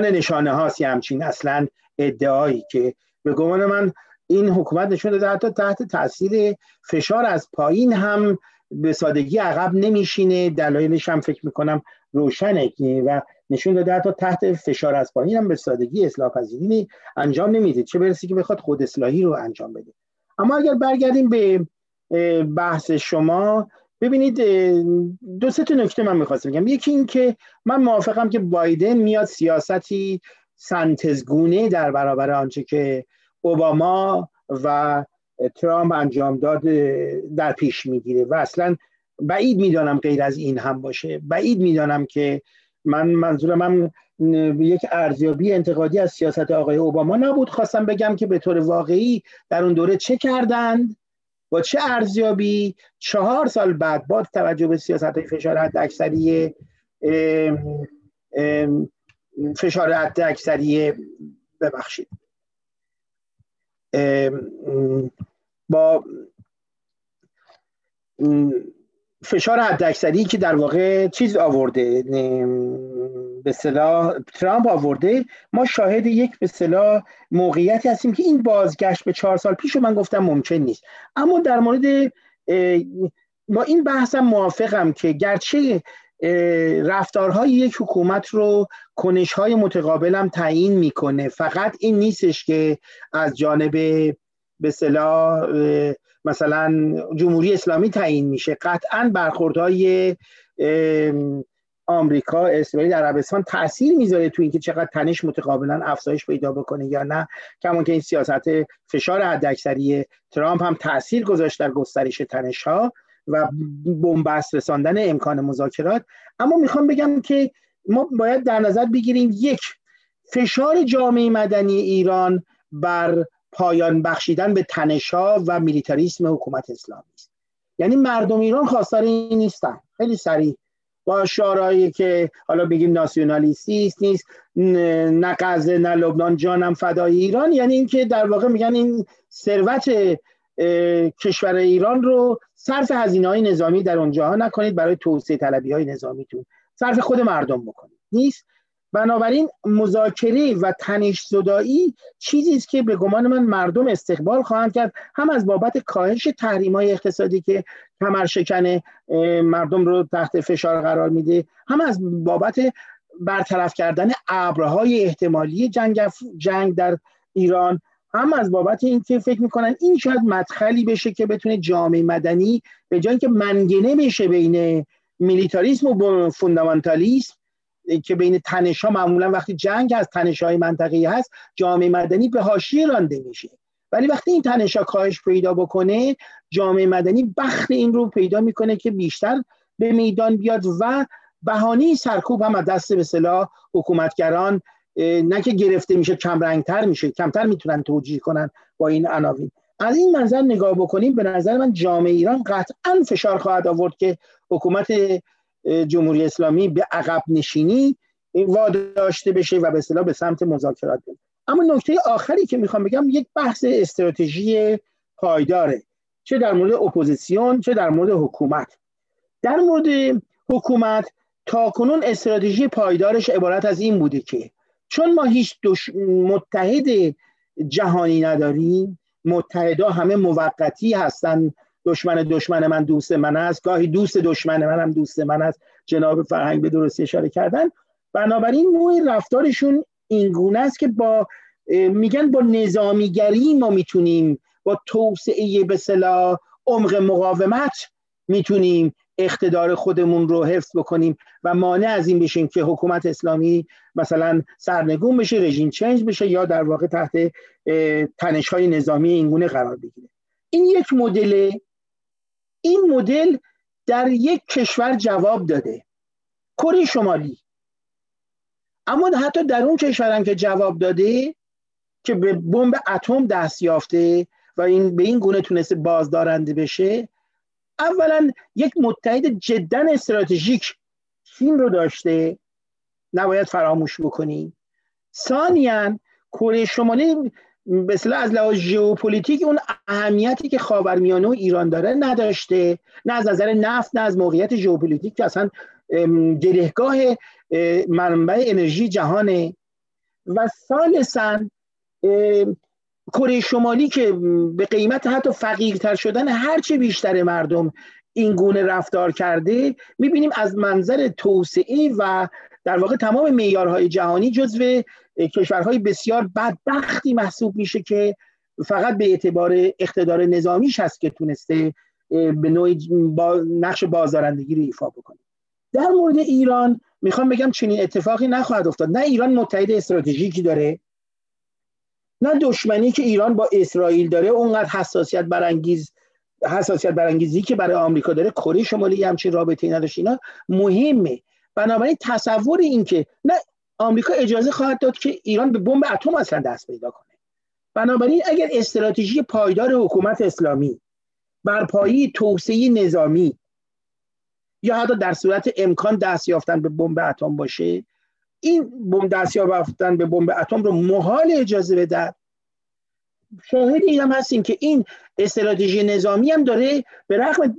نشانه هاست همچین اصلا ادعایی که به گمان من این حکومت نشون داده حتی تحت تاثیر فشار از پایین هم به سادگی عقب نمیشینه. دلایلش هم فکر میکنم روشنه و نشون داده حتی تحت فشار از پایین هم به سادگی اصلاح پذیری انجام نمیده، چه برسه که بخواد خود اصلاحی رو انجام بده. اما اگر برگردیم به بحث شما، ببینید 2-3 نکته من میخواستم بگم. یکی این که من موافقم که بایدن میاد سیاستی سنتزگونه در برابر آنچه که اوباما و ترامپ انجام داد در پیش میگیره و اصلا بعید میدانم غیر از این هم باشه. بعید میدانم که منظورم یک ارزیابی انتقادی از سیاست آقای اوباما نبود، خواستم بگم که به طور واقعی در اون دوره چه کردند با چه ارزیابی 4 سال بعد با توجه به سیاست‌های فشار حداکثری ببخشید با فشار حداکثری که در واقع چیز آورده به اصطلاح ترامپ آورده، ما شاهد یک به اصطلاح موقعیتی هستیم که این بازگشت به 4 سال پیش رو من گفتم ممکن نیست. اما در مورد با این بحثم موافقم که گرچه رفتارهای یک حکومت رو کنش‌های متقابل هم تعیین میکنه، فقط این نیستش که از جانب به اصطلاح مثلا جمهوری اسلامی تعیین میشه. قطعاً برخوردهای آمریکا، اسرائیل، عربستان تأثیر میذاره تو اینکه چقدر تنش متقابلا افزایش پیدا بکنه یا نه. کمان که این سیاست فشار حداکثری ترامپ هم تأثیر گذاشت در گسترش تنش‌ها و بن‌بست رساندن امکان مذاکرات. اما میخوام بگم که ما باید در نظر بگیریم یک، فشار جامعه مدنی ایران بر پایان بخشیدن به تنش‌ها و میلیتاریسم حکومت اسلامی است. یعنی مردم ایران خواستار این نیستن. خیلی سریع با شعارهایی که حالا بگیم ناسیونالیستی نیست، نه غزه نه لبنان، جانم فدای ایران، یعنی اینکه در واقع میگن این ثروت کشور ایران رو صرف هزینه‌های نظامی در اونجاها نکنید برای توسعه طلبی‌های نظامیتون، صرف خود مردم بکنید. نیست. بنابراین مذاکره و تنش زدایی چیزی است که به گمان من مردم استقبال خواهند کرد، هم از بابت کاهش تحریم‌های اقتصادی که کمرشکن مردم رو تحت فشار قرار میده، هم از بابت برطرف کردن ابرهای احتمالی جنگ در ایران، هم از بابت اینکه فکر میکنن این شاید مدخلی بشه که بتونه جامعه مدنی به جای اینکه منگنه بشه بین میلیتاریسم و فوندامنتالیسم که بین تنش‌ها معمولا وقتی جنگ از تنش‌های منطقه‌ای هست جامعه مدنی به حاشیه رانده میشه، ولی وقتی این تنش‌ها کاهش پیدا بکنه جامعه مدنی بخت این رو پیدا میکنه که بیشتر به میدان بیاد و بهانه سرکوب هم از دست به اصطلاح حکومتگران نه که گرفته میشه، کمرنگتر میشه، کمتر میتونن توجیه کنن با این عناوین. از این منظر نگاه بکنیم به نظر من جامعه ایران قطعاً فشار خواهد آورد که حکومت جمهوری اسلامی به عقب نشینی واداشته بشه و به اصطلاح به سمت مذاکرات بره. اما نکته آخری که میخوام بگم یک بحث استراتژی پایداره، چه در مورد اپوزیسیون چه در مورد حکومت. در مورد حکومت تاکنون استراتژی پایدارش عبارت از این بوده که چون ما هیچ متحد جهانی نداریم، متحدا همه موقتی هستن، دشمن من دوست من است، گاهی دوست دشمن من هم دوست من است، جناب فرهنگ به درستی اشاره کردن. بنابراین نوع رفتارشون این گونه است که با میگن با نظامیگری ما میتونیم، با توسعه به اصطلاح عمق مقاومت میتونیم اقتدار خودمون رو حفظ بکنیم و مانع از این بشیم که حکومت اسلامی مثلا سرنگون بشه، رژیم چنج بشه یا در واقع تحت تنش‌های نظامی اینگونه قرار بگیره. این یک مدل، این مدل در یک کشور جواب داده، کره شمالی. اما حتی در اون کشورم که جواب داده که به بمب اتم دست یافته و این به این گونه تونسته بازدارنده بشه، اولا یک متحد جدا استراتژیک چین رو داشته، نباید فراموش بکنیم. ثانیاً کره شمالی به اصطلاح از لحاظ ژئوپلیتیک اون اهمیتی که خاورمیانه و ایران داره نداشته، نه از نظر نفت نه از موقعیت ژئوپلیتیک که اصلا گرهگاه منبع انرژی جهانه. و ثالثاً کره شمالی که به قیمت حتی فقیرتر شدن هرچه بیشتر مردم این گونه رفتار کرده، میبینیم از منظر توسعه و در واقع تمام معیارهای جهانی جزو کشورهای بسیار بدبختی محسوب میشه که فقط به اعتبار اقتدار نظامیش هست که تونسته به نوعی نقش بازدارندگی رو ایفا بکنه. در مورد ایران میخوام بگم چنین اتفاقی نخواهد افتاد. نه ایران متحد استراتژیکی داره، نه دشمنی که ایران با اسرائیل داره اونقدر حساسیت برانگیزی که برای آمریکا داره، کره شمالی همچین رابطه‌ای نداشت. اینا مهمه. بنابراین تصور این که نه آمریکا اجازه خواهد داد که ایران به بمب اتم اصلا دست پیدا کنه. بنابراین اگر استراتژی پایدار حکومت اسلامی برپایی توسعه نظامی یا حتی در صورت امکان دست یافتن به بمب اتم باشه، این دست یافتن به بمب اتم رو محال اجازه بدن. شاهد این هم هستیم که این استراتژی نظامی هم داره به رغم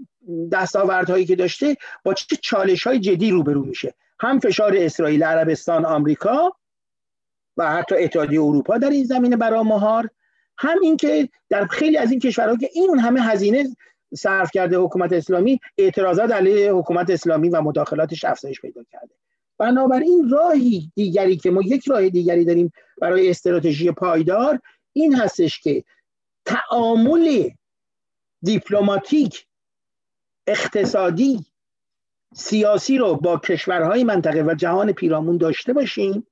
دستاوردهایی که داشته با چه چالش‌های جدی روبرو میشه، هم فشار اسرائیل، عربستان، آمریکا و حتی اتحادیه اروپا در این زمینه برای مهار، هم این که در خیلی از این کشورها که این همه هزینه صرف کرده حکومت اسلامی، اعتراضات علیه حکومت اسلامی و مداخلاتش افزایش پیدا کرده. بنابراین راهی دیگری که ما یک راه دیگری داریم برای استراتژی پایدار این هستش که تعامل دیپلماتیک، اقتصادی، سیاسی رو با کشورهای منطقه و جهان پیرامون داشته باشیم،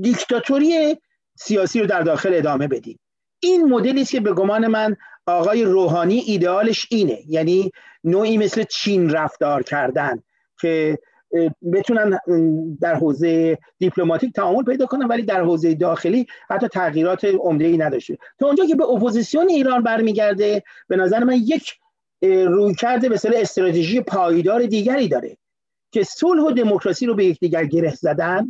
دیکتاتوری سیاسی رو در داخل ادامه بدیم. این مدلی است که به گمان من آقای روحانی ایدئالش اینه، یعنی نوعی مثل چین رفتار کردن که بتونن در حوزه دیپلماتیک تعامل پیدا کنن ولی در حوزه داخلی حتی تغییرات عمده‌ای نداشته. تا اونجا که به اپوزیسیون ایران برمیگرده، به نظر من یک رویکرد به اصطلاح استراتژی پایدار دیگری داره که صلح و دموکراسی رو به یکدیگر گره زدن.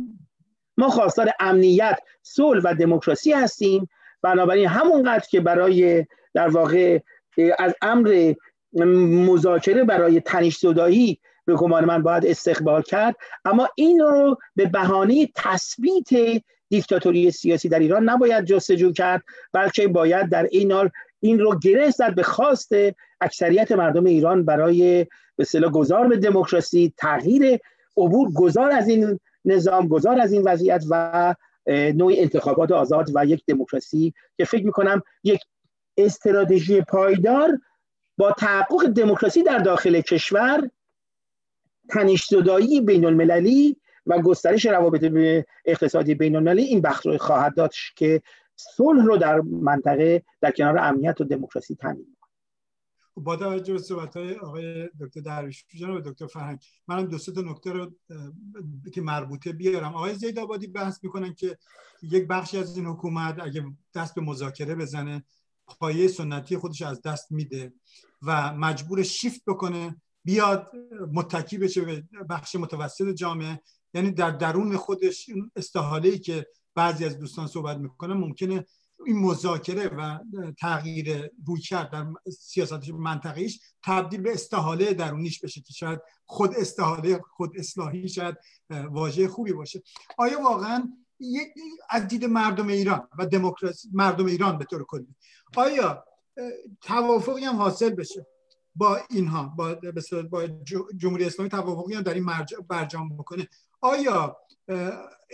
ما خواستار امنیت، صلح و دموکراسی هستیم، بنابراین همونقدر که برای در واقع از امر مذاکره برای تنش زدایی به گمان من باید استقبال کرد، اما این رو به بهانه تثبیت دیکتاتوری سیاسی در ایران نباید جستجو کرد، بلکه باید در این حال این رو گره زد به خواست اکثریت مردم ایران برای به اصطلاح گذار به دموکراسی، تغییر، عبور، گذار از این نظام، گذار از این وضعیت و نوع انتخابات آزاد و یک دموکراسی که فکر می‌کنم یک استراتژی پایدار با تحقق دموکراسی در داخل کشور، تنش‌زدایی بین‌المللی و گسترش روابط اقتصادی بین‌المللی این بخش رو خواهد داد که صلح رو در منطقه در کنار امنیت و دموکراسی تامین کنه. با توجه به صحبت‌های آقای دکتر درویشپور و دکتر فرهنگ، منم دو سه تا نکته رو که مربوطه بیارم. آقای زیدآبادی بحث می‌کنن که یک بخشی از این حکومت اگه دست به مذاکره بزنه پایه سنتی خودش از دست میده و مجبور شیفت بکنه، بیاد متکی بشه به بخش متوسط جامعه، یعنی در درون خودش استحاله‌ای که بعضی از دوستان صحبت میکنن ممکنه این مذاکره و تغییر رویکرد در سیاست منطقه‌ایش تبدیل به استحاله درونیش بشه که شاید خود استحاله، خود اصلاحی شاید واژه خوبی باشه. آیا واقعا از دید مردم ایران و دموکراسی مردم ایران به طور کلی آیا توافقی هم حاصل بشه با اینها، با جمهوری اسلامی توافقی هم در این برجام بکنه، آیا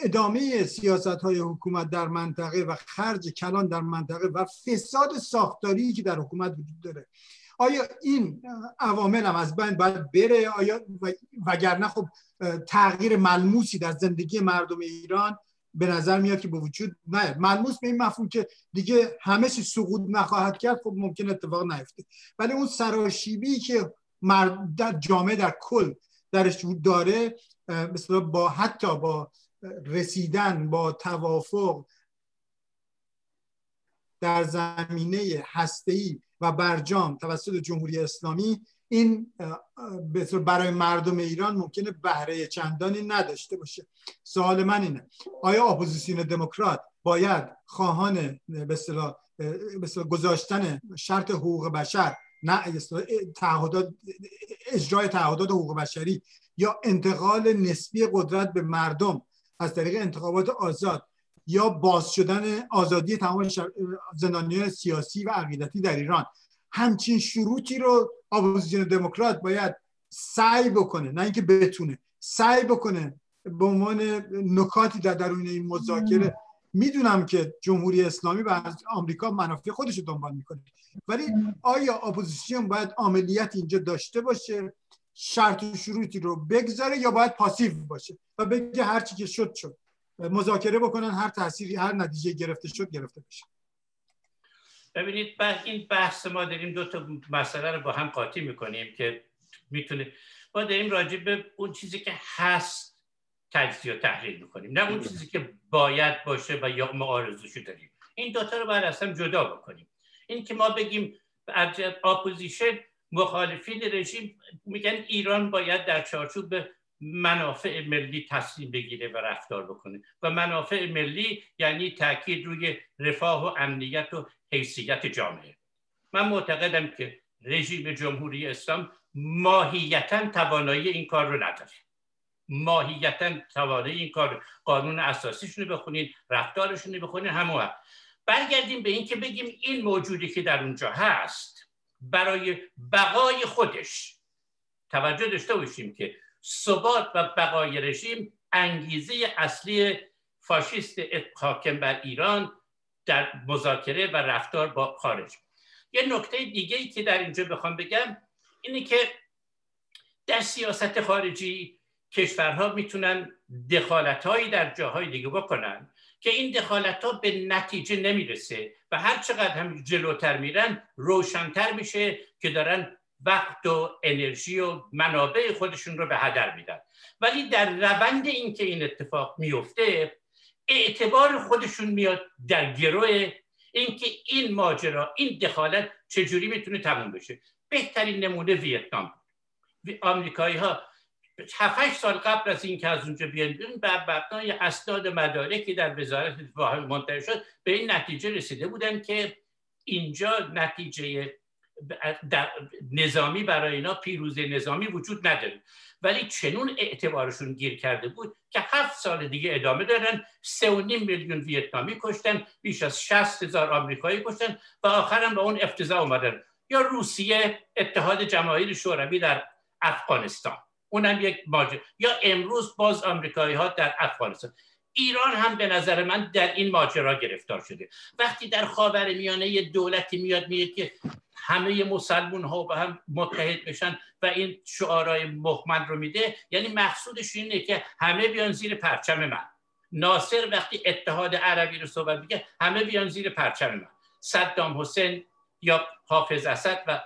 ادامه سیاست‌های حکومت در منطقه و خرج کلان در منطقه و فساد ساختاری که در حکومت وجود داره آیا این عوامل هم از بین باید بره؟ آیا وگرنه خب تغییر ملموسی در زندگی مردم ایران به نظر میاد که به وجود نیاد. ملموس به این مفهوم که دیگه همه چی سقوط نخواهد کرد خب ممکن اتفاق نیفته، ولی اون سراشیبی که در جامعه در کل درش وجود داره مثلا با حتی با رسیدن با توافق در زمینه هسته‌ای و برجام توسط جمهوری اسلامی این برای مردم ایران ممکنه بهره چندانی نداشته باشه. سوال من اینه آیا اپوزیسیون دموکرات باید خواهان به اصطلاح گذاشتن شرط حقوق بشر، نه تعهدات، اجرای تعهدات حقوق بشری یا انتقال نسبی قدرت به مردم از طریق انتخابات آزاد یا باز شدن آزادی تمام زندانیان سیاسی و عقیدتی در ایران، همچین شروطی رو اپوزیسیون دموکرات باید سعی بکنه، نه اینکه بتونه، سعی بکنه به عنوان نکاتی در درون این مذاکره. میدونم که جمهوری اسلامی و آمریکا منافع خودش رو دنبال میکنه، ولی آیا اپوزیسیون باید عملیات اینجا داشته باشه، شرط و شروطی رو بگذاره، یا باید پاسیو باشه و بگه هر چی که شد شد، مذاکره بکنن، هر تأثیری، هر نتیجه گرفته شد گرفته بشه؟ ببینید این بحث ما داریم دو تا مسئله رو با هم قاطی میکنیم که میتونه ما داریم راجع به اون چیزی که هست تجزیه و تحلیل میکنیم، نه اون چیزی که باید باشه و یا ما آرزوشو داریم. این دو تا رو باید اصلا جدا بکنیم. این که ما بگیم اپوزیشن، مخالفین رژیم میگن ایران باید در چارچوب منافع ملی تصمیم بگیره و رفتار بکنه، و منافع ملی یعنی تاکید روی رفاه و امنیت و حیثیت جامعه. من معتقدم که رژیم جمهوری اسلام ماهیتاً توانایی این کار رو نداره، ماهیتاً توانایی این کار. قانون اساسیشون رو بخونین، رفتارشون رو بخونین. همون برگردیم به این که بگیم این موجودی که در اونجا هست برای بقای خودش، توجه داشته باشیم که ثبات و بقای رژیم انگیزه اصلی فاشیست حاکم بر ایران در مذاکره و رفتار با خارج. یه نکته دیگه‌ای که در اینجا بخوام بگم اینه که در سیاست خارجی کشورها میتونن دخالت‌هایی در جاهای دیگه بکنن که این دخالت‌ها به نتیجه نمیرسه و هر چقدر هم جلوتر میرن روشن‌تر میشه که دارن وقت و انرژی و منابع خودشون رو به هدر میدن، ولی در روند این که این اتفاق میفته اعتبار خودشون میاد در گروه اینکه این ماجرا، این دخالت چجوری میتونه تموم بشه. بهترین نمونه ویتنام بود. آمریکایی‌ها 7-8 سال قبل از اینکه از اونجا بیان بر مبنای اسناد مدارکی در وزارت دفاع منتشر شد به این نتیجه رسیده بودن که اینجا نتیجه نظامی برای اینا، پیروزی نظامی وجود نداره، ولی چنون اعتبارشون گیر کرده بود که 7 سال دیگه ادامه دارن. 3.5 میلیون ویتنامی کشتن، بیش از 60,000 آمریکایی کشتن و آخرم به اون افتضاح اومدن. یا روسیه، اتحاد جماهیر شوروی در افغانستان، اونم یک ماجرا. یا امروز باز آمریکایی ها در افغانستان. ایران هم به نظر من در این ماجرا گرفتار شده. وقتی در خاورمیانه یه دولتی میاد میگه که همه مسلمون ها با هم متحد بشن و این شعارهای مهمن رو میده، یعنی مقصودش اینه که همه بیان زیر پرچم من. ناصر وقتی اتحاد عربی رو صحبت میگه همه بیان زیر پرچم من. صدام حسین یا حافظ اسد و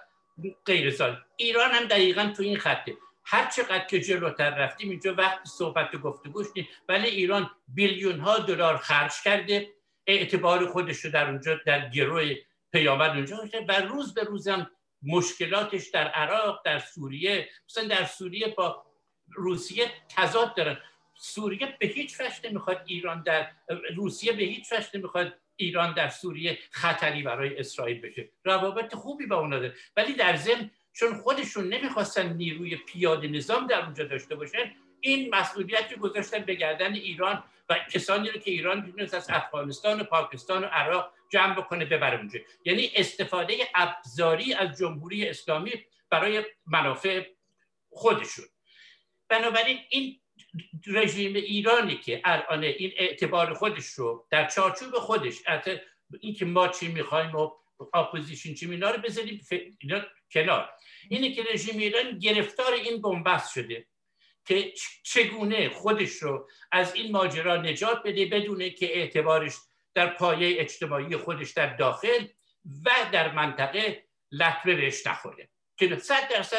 غیر ذلک. ایران هم دقیقاً تو این خطه. هر چقدر که جلوتر رفتیم اینجا وقت صحبت و گفتگوش نیست، ولی ایران بیلیون ها دلار خرج کرده، اعتبار خودش رو در اونجا در گروه پیامد اونجا باشه و روز به روزم مشکلاتش در عراق، در سوریه، مثلا در سوریه با روسیه تضاد دارن. سوریه به هیچ وجه نمیخواد ایران در روسیه به هیچ وجه نمیخواد ایران در سوریه خطری برای اسرائیل بشه. روابط خوبی با اونا داره، ولی در ضمن چون خودشون نمیخواستن نیروی پیاده نظام در اونجا داشته باشن، این مسئولیت رو گذاشتن به گردن ایران و کسانی رو که ایران میتونست از افغانستان و پاکستان و عراق جمع بکنه ببره اونجا. یعنی استفاده ابزاری از جمهوری اسلامی برای منافع خودشون. بنابراین این رژیم ایرانی که الان این اعتبار خودش رو در چارچوب خودش، این که ما چی میخوایم و اپوزیشن چی مینا رو بذاریم کنار، اینه که رژیم ایران گرفتار این بن‌بست شده که چگونه خودش رو از این ماجرا نجات بده بدونه که اعتبارش در پایه اجتماعی خودش در داخل و در منطقه لطمه بهش نخوره که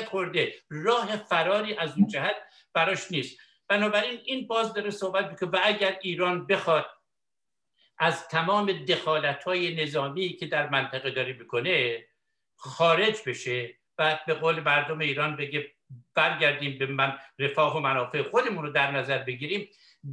100% خورده. راه فراری از اون جهت براش نیست. بنابراین این باز داره صحبت میکنه و اگر ایران بخواد از تمام دخالت‌های نظامی که در منطقه داره میکنه خارج بشه و به قول مردم ایران بگه برگردیم به رفاه و منافع خودمون رو در نظر بگیریم،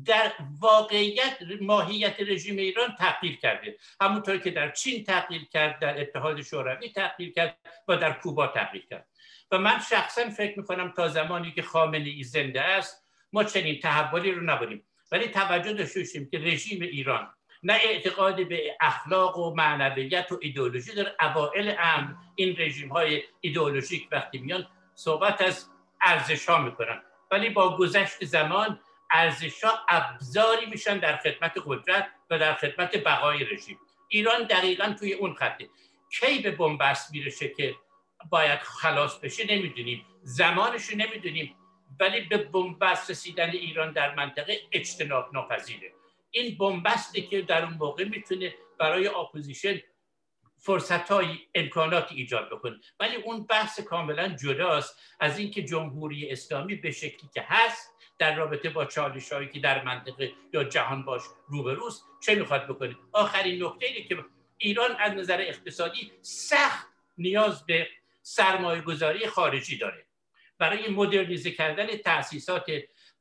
در واقعیت ماهیت رژیم ایران تغییر کرده، همونطور که در چین تغییر کرد، در اتحاد شوروی تغییر کرد و در کوبا تغییر کرد. و من شخصا فکر میکنم تا زمانی که خامنه‌ای زنده است ما چنین تحولی رو نبینیم، ولی توجه داشته باشیم که رژیم ایران نه اعتقاد به اخلاق و معنویت و ایدئولوژی داره. اوائل امر این رژیم‌های ایدئولوژیک وقتی میان صحبت از ارزش‌ها میکنن، ولی با گذشت زمان ارزش‌ها ابزاری میشن در خدمت قدرت و در خدمت بقای رژیم. ایران دقیقاً توی اون خطه. کی به بن‌بست میرسه که باید خلاص بشه نمیدونیم، زمانش نمیدونیم، ولی به بن‌بست رسیدن ایران در منطقه اجتناب ناپذیره. این بن‌بستی که در اون موقع میتونه برای اپوزیشن فرصت‌های امکاناتی ایجاد بکنه، ولی اون بحث کاملا جداست از اینکه جمهوری اسلامی به شکلی که هست در رابطه با چالش‌هایی که در منطقه یا جهان باش روبروست چه میخواد بکنه. آخرین نکته اینه که ایران از نظر اقتصادی سخت نیاز به سرمایه‌گذاری خارجی داره برای مدرنیزه کردن تأسیسات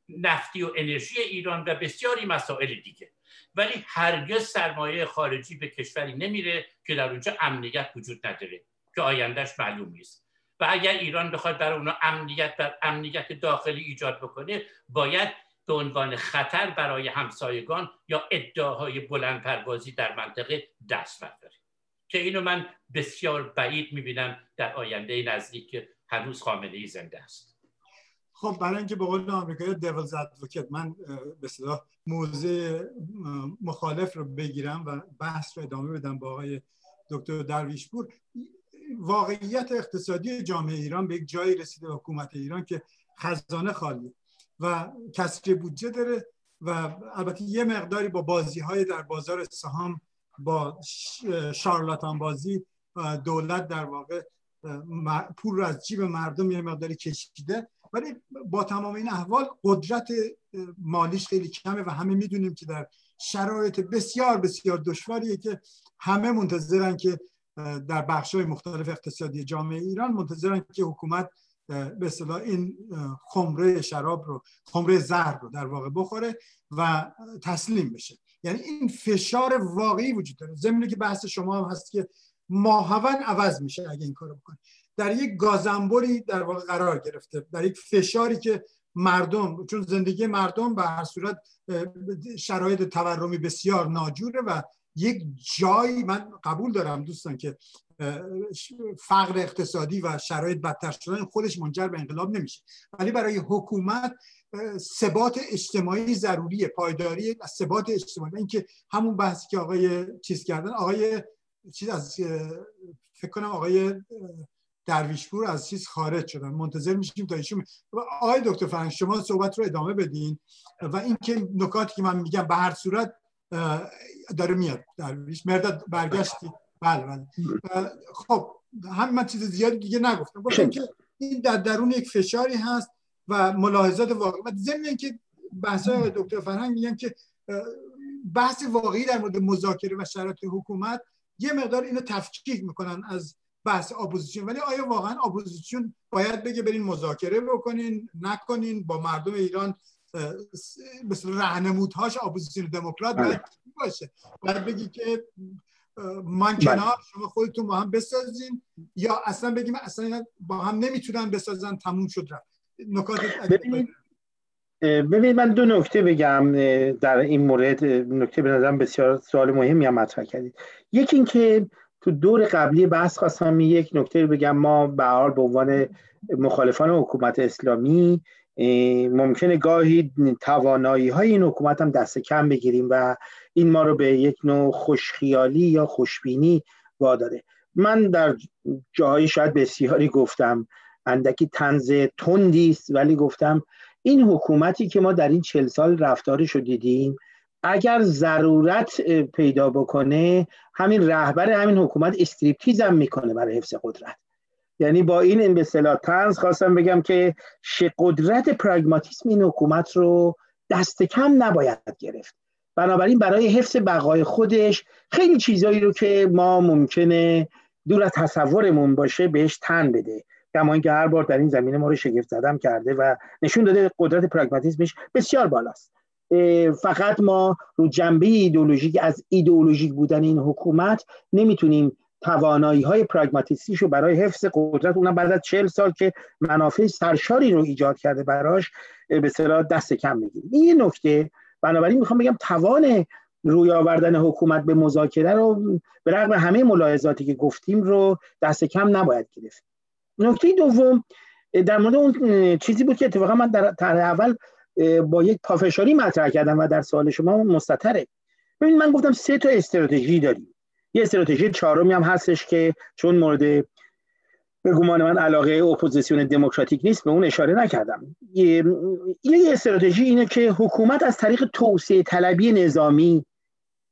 نفتی و انرژی ایران و بسیاری مسائل دیگه، ولی هرگز سرمایه خارجی به کشوری نمیره که در اونجا امنیت وجود نداره که آیندهش معلوم نیست. و اگر ایران بخواد برای اونا امنیت داخلی ایجاد بکنه، باید به عنوان خطر برای همسایگان یا ادعاهای بلند پروازی در منطقه دست برداره که اینو من بسیار بعید میبینم در آینده نزدیک که هنوز خامنه‌ای زنده است. خب برای اینکه به قول آمریکایی دیولز ادوکیت، من به اصطلاح موضع مخالف رو بگیرم و بحث رو ادامه بدم با آقای دکتر درویشپور، واقعیت اقتصادی جامعه ایران به یک جایی رسیده و حکومت ایران که خزانه خالیه و کسری بودجه داره و البته یه مقداری با بازی‌های در بازار سهام، با شارلاتان بازی دولت در واقع پول رو از جیب مردم یه مقداری کشیده، ولی با تمام این احوال قدرت مالیش خیلی کمه و همه میدونیم که در شرایط بسیار بسیار دشواریه که همه منتظرن که در بخش‌های مختلف اقتصادی جامعه ایران منتظرن که حکومت به اصطلاح این خمره زهر رو در واقع بخوره و تسلیم بشه. یعنی این فشار واقعی وجود داره، ضمن که بحث شما هم هست که ماهون عوض میشه اگه این کارو بکنه، در یک گازنبوری در واقع قرار گرفته، در یک فشاری که مردم، چون زندگی مردم به هر صورت شرایط تورمی بسیار ناجوره و یک جایی، من قبول دارم دوستان که فقر اقتصادی و شرایط بدتر شدن خودش منجر به انقلاب نمیشه، ولی برای حکومت ثبات اجتماعی ضروریه، پایداری ثبات اجتماعی. اینکه همون بحثی که آقای درویشپور از چیز خارج شدن، منتظر میشیم تا ایشون. آقای دکتر فرهنگ شما صحبت رو ادامه بدین و اینکه نکاتی که من میگم به هر صورت داره میاد. درویش مرداد برگشتی؟ بله. خب هم من چیز زیادی دیگه نگفتم، گفتم که این در درون یک فشاری هست و ملاحظات واقعی و ضمن اینکه بحث‌های دکتر فرهنگ میگن که بحث واقعی در مورد مذاکره و شرایط حکومت یه مقدار اینو تفکیک میکنن از بحث اپوزیسیون، ولی آیا واقعا اپوزیسیون باید بگه برین مذاکره بکنین نکنین با مردم ایران؟ مثل راهنمودهاش اپوزیسیون دموکرات باید باشه، باید بگی که من کنار شما خودتون با هم بسازین، یا اصلا بگیم اصلا با هم نمیتونن بسازن تموم شد رفت. ببینید من دو نکته بگم در این مورد، نکته به نظرم بسیار سوال مهمی هم مطرح کردید. یکی این که تو دور قبلی بحث خواستم یک نکته رو بگم، ما به هر حال به عنوان مخالفان حکومت اسلامی ممکنه گاهی توانایی های این حکومت هم دست کم بگیریم و این ما رو به یک نوع خوشخیالی یا خوشبینی واداره. من در جاهای شاید بسیاری گفتم، اندکی طنز تندیست، ولی گفتم این حکومتی که ما در این 40 سال رفتارش رو دیدیم، اگر ضرورت پیدا بکنه همین رهبر همین حکومت استریپتیز هم میکنه برای حفظ قدرت. یعنی با این به اصطلاح طنز خواستم بگم که قدرت پراگماتیسم این حکومت رو دست کم نباید گرفت. بنابراین برای حفظ بقای خودش خیلی چیزایی رو که ما ممکنه دور از تصورمون باشه بهش تن بده. کما اینکه هر بار در این زمینه ما رو شگفت زدم کرده و نشون داده قدرت پراگماتیسمش بسیار بالاست. فقط ما رو جنبه ایدئولوژیک، از ایدئولوژیک بودن این حکومت نمیتونیم توانایی‌های پراگماتیسیش رو برای حفظ قدرت، اونم بعد از 40 سال که منافع سرشاری رو ایجاد کرده براش، به صلاح دست کم می‌گیریم. این یه نکته. بنابراین میخوام بگم توان روی آوردن حکومت به مذاکره رو به رغم همه ملاحظاتی که گفتیم رو دست کم نباید گرفت. نکته دوم در مورد اون چیزی بود که اتفاقا من در طرح اول با یک پافشاری مطرح کردم و در سوال شما مستتره. ببین من گفتم 3 تا استراتژی داریم. یه استراتژی چهارمی هم هستش که چون مورد به گمان من علاقه اپوزیسیون دموکراتیک نیست به اون اشاره نکردم. یه استراتژی اینه که حکومت از طریق توسعه طلبی نظامی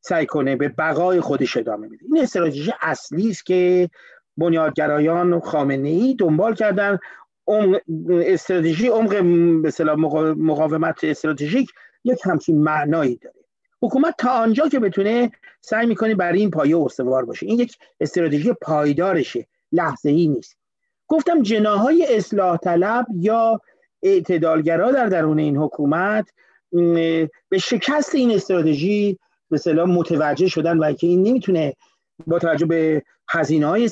سعی کنه به بقای خودش ادامه بده. این استراتژی اصلی است که بنیادگرایان خامنه‌ای دنبال کردن. استراتژی عمق به اصطلاح مقاومت استراتژیک یک همچین معنایی داره. حکومت تا آنجا که بتونه سعی میکنه برای این پایه استوار باشه. این یک استراتژی پایدارشه لحظه‌ای نیست. گفتم جناح‌های اصلاح طلب یا اعتدالگرا در درون این حکومت به شکست این استراتژی به اصطلاح متوجه شدن و اینکه این نمیتونه با توجه به هزینه‌های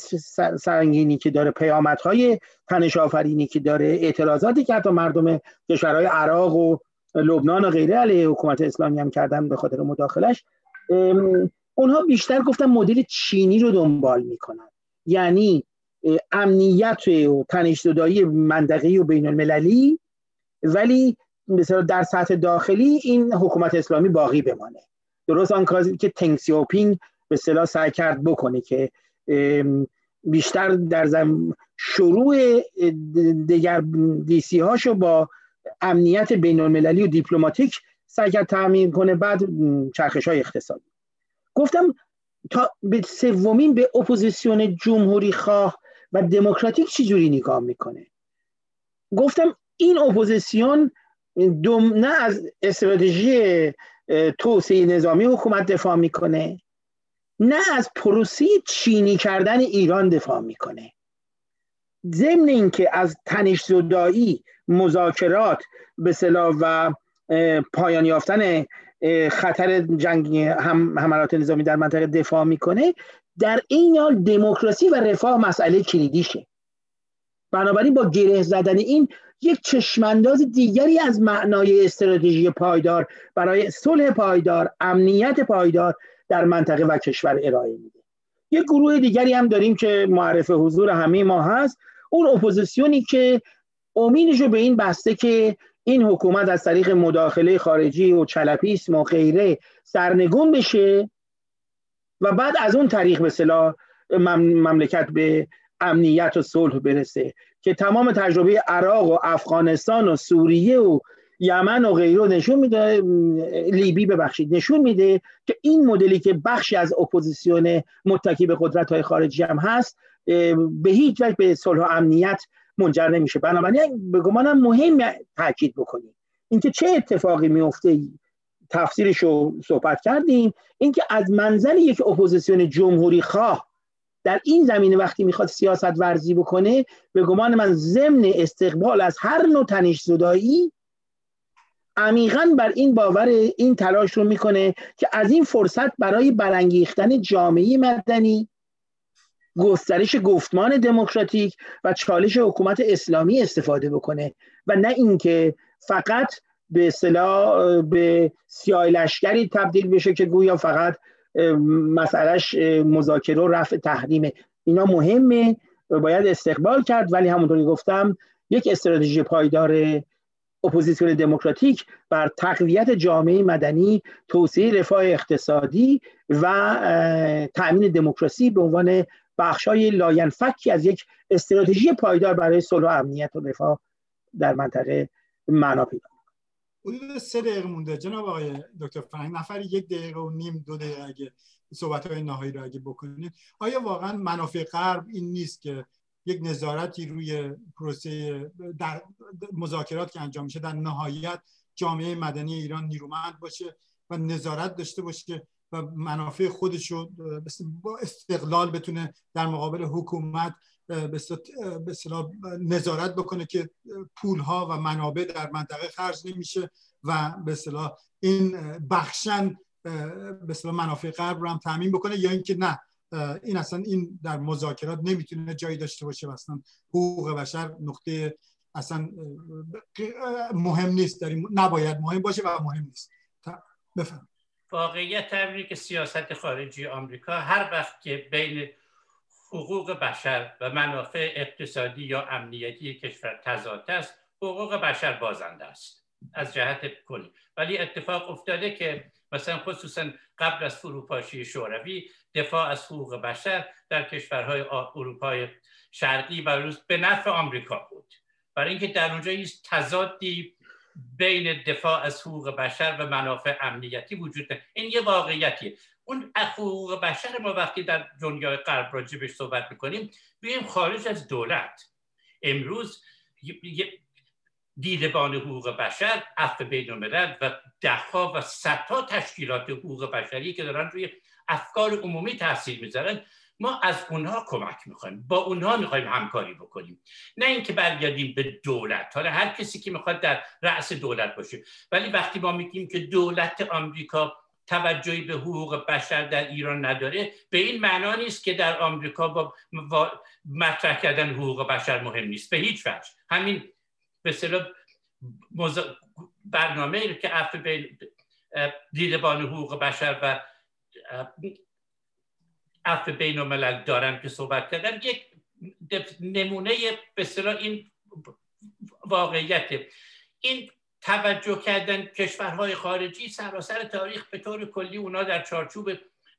سنگینی که داره، پیامدهای تنش آفرینی که داره، اعتراضاتی که حتی مردم کشورهای عراق و لبنان و غیره علیه حکومت اسلامی هم کردن به خاطر مداخلش، اونها بیشتر گفتن مدل چینی رو دنبال میکنن، یعنی امنیت و تنش‌زدایی منطقه‌ای و بین‌المللی، ولی مثلا در سطح داخلی این حکومت اسلامی باقی بمانه. درست آن کاری که تنگ سیاوپینگ به اصطلاح سعی کرد بکنه که بیشتر در زم شروع دیگر دیسی هاشو با امنیت بین‌المللی و دیپلماتیک سعی کرد تامین کنه، بعد چرخش‌های اقتصادی. گفتم تا به سومین به اپوزیسیون جمهوری خواه و دموکراتیک چجوری نگاه میکنه. گفتم این اپوزیسیون نه از استراتژی توسعه نظامی حکومت دفاع میکنه، نه از پروسه چینی کردن ایران دفاع میکنه، ضمن اینکه از تنش‌زدایی، مذاکرات به اصطلاح و پایان یافتن خطر جنگ حملات نظامی در منطقه دفاع میکنه، در این حال دموکراسی و رفاه مسئله کلیدیشه. بنابراین با گره زدن این یک چشمانداز دیگری از معنای استراتژی پایدار برای صلح پایدار، امنیت پایدار در منطقه و کشور ارائه میده. یک گروه دیگری هم داریم که معرف حضور همه ما هست، اون اپوزیسیونی که امیدشو به این بسته که این حکومت از طریق مداخله خارجی و چلپیسم و غیره سرنگون بشه و بعد از اون طریق به اصطلاح مملکت به امنیت و صلح برسه، که تمام تجربه عراق و افغانستان و سوریه و یمن و غیره نشون میده، لیبی ببخشید، نشون میده که این مدلی که بخشی از اپوزیسیون متکی به قدرت‌های خارجی هم هست به هیچ وجه به صلح و امنیت منجر نمیشه. بنابراین به گمانم مهم تاکید بکنیم اینکه چه اتفاقی میفته، تفسیرش رو صحبت کردیم، اینکه از منزل یک اپوزیسیون جمهوری خواه در این زمینه وقتی میخواد سیاست ورزی بکنه، به گمان من ضمن استقبال از هر نوع تنش‌زدایی عمیقاً بر این باور، این تلاش رو میکنه که از این فرصت برای برانگیختن جامعه مدنی، گسترش گفتمان دموکراتیک و چالش حکومت اسلامی استفاده بکنه و نه اینکه فقط به اصطلاح به سیاه لشکری تبدیل بشه که گویا فقط مسئلهش مذاکره و رفع تحریمه. اینا مهمه، باید استقبال کرد، ولی همونطوری گفتم یک استراتژی پایدار اپوزیسیون دموکراتیک بر تقویت جامعه مدنی، توسعه رفاه اقتصادی و تأمین دموکراسی به عنوان بخشای لاینفکی از یک استراتژی پایدار برای صلح و امنیت و رفاه در منطقه معنا پیدا. حدود 3 دقیقه مونده جناب آقای دکتر فرهنگ، نفر 1.5 و نیم 2 دقیقه اگه صحبت‌های نهایی رو اگه بکنید، آیا واقعا منافع غرب این نیست که یک نظارتی روی پروسه در مذاکرات که انجام میشه در نهایت جامعه مدنی ایران نیرومند باشه و نظارت داشته باشه و منافع خودش رو با استقلال بتونه در مقابل حکومت به اصطلاح نظارت بکنه که پولها و منابع در منطقه خرج نمیشه و به اصطلاح این بخشن به اصطلاح منافع غرب رو هم تامین بکنه، یا اینکه نه این اصلا این در مذاکرات نمیتونه جایی داشته باشه و اصلا حقوق بشر نقطه اصلا مهم نیست، نباید مهم باشه و مهم نیست. بفهم واقعیت تبریک سیاست خارجی آمریکا هر وقت که بین حقوق بشر و منافع اقتصادی یا امنیتی کشور تضاد است، حقوق بشر بازنده است از جهت کلی. ولی اتفاق افتاده که مثلا خصوصا قبل از فروپاشی شوروی دفاع از حقوق بشر در کشورهای اروپای شرقی و روس به نفع آمریکا بود، برای اینکه در اونجا هیچ تضادی بین دفاع از حقوق بشر و منافع امنیتی وجود نداره. این یه واقعیتیه. اون حقوق بشر ما وقتی در دنیای غرب راجبش صحبت میکنیم بیایم خارج از دولت. امروز دیدبان حقوق بشر، عفو بین‌الملل و دهها و صدها تشکیلات حقوق بشری که دارن روی افکار عمومی تاثیر میذارن ما از اونها کمک میخوایم، با اونها میخوایم همکاری بکنیم، نه اینکه برگردیم به دولت. حالا هر کسی که میخواد در رأس دولت باشه، ولی وقتی ما میگیم که دولت آمریکا توجهی به حقوق بشر در ایران نداره، به این معنا نیست که در آمریکا با مطرح کردن حقوق بشر مهم نیست، به هیچ وجه. همین به اصطلاح برنامه‌ای که دیدبان حقوق بشر و عفو بین الملل دارن که صحبت کردن، یک نمونه به اصطلاح این واقعیت، این توجه کردن کشورهای خارجی سراسر تاریخ به طور کلی اونا در چارچوب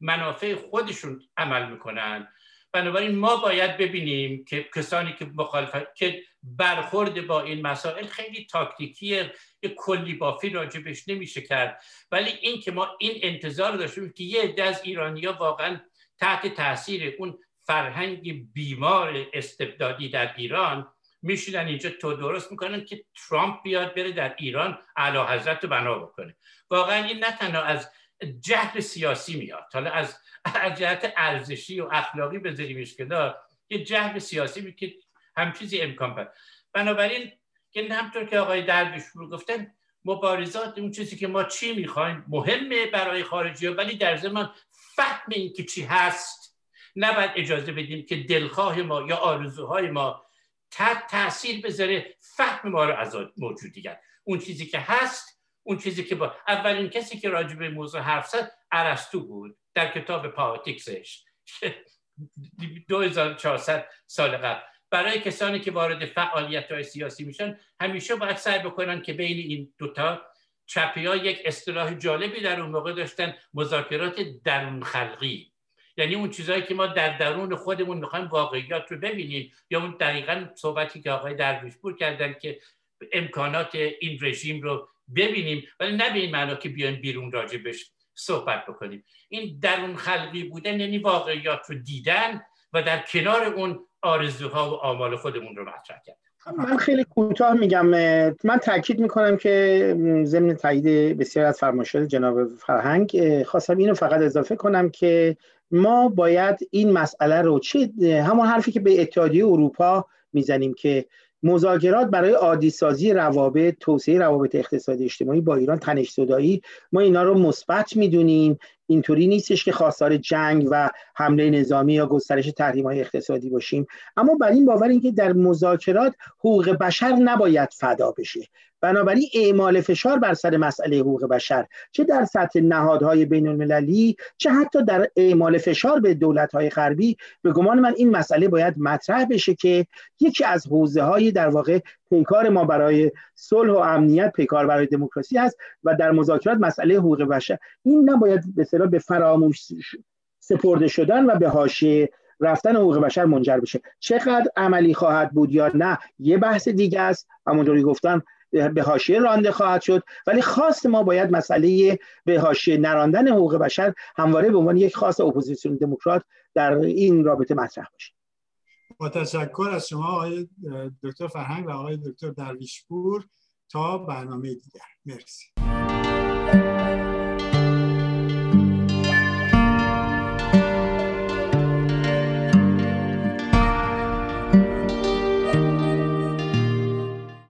منافع خودشون عمل میکنن. بنابراین ما باید ببینیم که کسانی که مخالفت، که برخورد با این مسائل خیلی تاکتیکیه، کلی بافی راجبش نمیشه کرد، ولی این که ما این انتظار داشتیم که یه عده از ایرانی‌ها واقعا تحت تاثیر اون فرهنگ بیمار استبدادی در ایران میشینن اینجا تو درست میکنن که ترامپ بیاد بره در ایران اعلیحضرت رو بنا بکنه. واقعا این نه تنها از جهت سیاسی میاد، حالا از جهت ارزشی و اخلاقی بذاریمش کنار، یه جهت سیاسی میاد که همچیزی امکان پذیر. بنابراین که همطور که آقای درویشپور گفتن، مبارزات اون چیزی که ما چی میخوایم مهمه برای خارجی‌ها، ولی در ضمن فهم این که چی هست نباید اجازه بدیم که دلخواه ما یا آرزوهای ما تأثیر بذاره فهم ما رو از موجودیت. اون چیزی که هست، اون چیزی که با اولین کسی که راجع به موضوع حرف زد ارسطو بود در کتاب پاتیکسش 2400 سال قبل. برای کسانی که وارد فعالیت‌های سیاسی میشن همیشه باید سعی بکنن که بین این دوتا چپی‌ها، یک اصطلاح جالبی در اون موقع داشتن، مذاکرات درون خلقی، یعنی اون چیزایی که ما در درون خودمون میخوایم واقعیت رو ببینیم، یا اون دقیقاً صحبتی که آقای درویشپور کردن که امکانات این رژیم رو ببینیم، ولی نه به این معنا که بیایم بیرون راجبش صحبت بکنیم. این درون خلقی بودن یعنی واقعیت رو دیدن و در کنار اون آرزوها و آمال خودمون رو مطرح کرد. من خیلی کوتاه میگم، من تاکید میکنم که ضمن تایید بسیار از فرمایشات جناب فرهنگ، خواستم اینو فقط اضافه کنم که ما باید این مسئله رو همون حرفی که به اتحادیه اروپا میزنیم که مذاکرات برای عادی سازی روابط، توسعه روابط اقتصادی اجتماعی با ایران، تنش زدایی، ما اینا رو مثبت میدونیم. اینطوری نیستش که خواستار جنگ و حمله نظامی یا گسترش تحریم‌های اقتصادی باشیم، اما بر این باور این که در مذاکرات حقوق بشر نباید فدا بشه. بنابراین اعمال فشار بر سر مسئله حقوق بشر، چه در سطح نهادهای بین‌المللی، چه حتی در اعمال فشار به دولت‌های غربی، به گمان من این مسئله باید مطرح بشه که یکی از حوزه‌های در واقع پیکار ما برای صلح و امنیت، پیکار برای دموکراسی است و در مذاکرات مسئله حقوق بشر این نباید به اصطلاح به فراموش سپرده شدن و به حاشیه رفتن حقوق بشر منجر بشه. چقدر عملی خواهد بود یا نه یه بحث دیگه است، همونطوری گفتن به حاشیه رانده خواهد شد، ولی خواست ما باید مسئله به حاشیه نراندن حقوق بشر همواره به عنوان یک خواست اپوزیسیون دموکرات در این رابطه مطرح باشه. با تشکر از شما آقای دکتر فرهنگ و آقای دکتر درویشپور، تا برنامه دیگر. مرسی.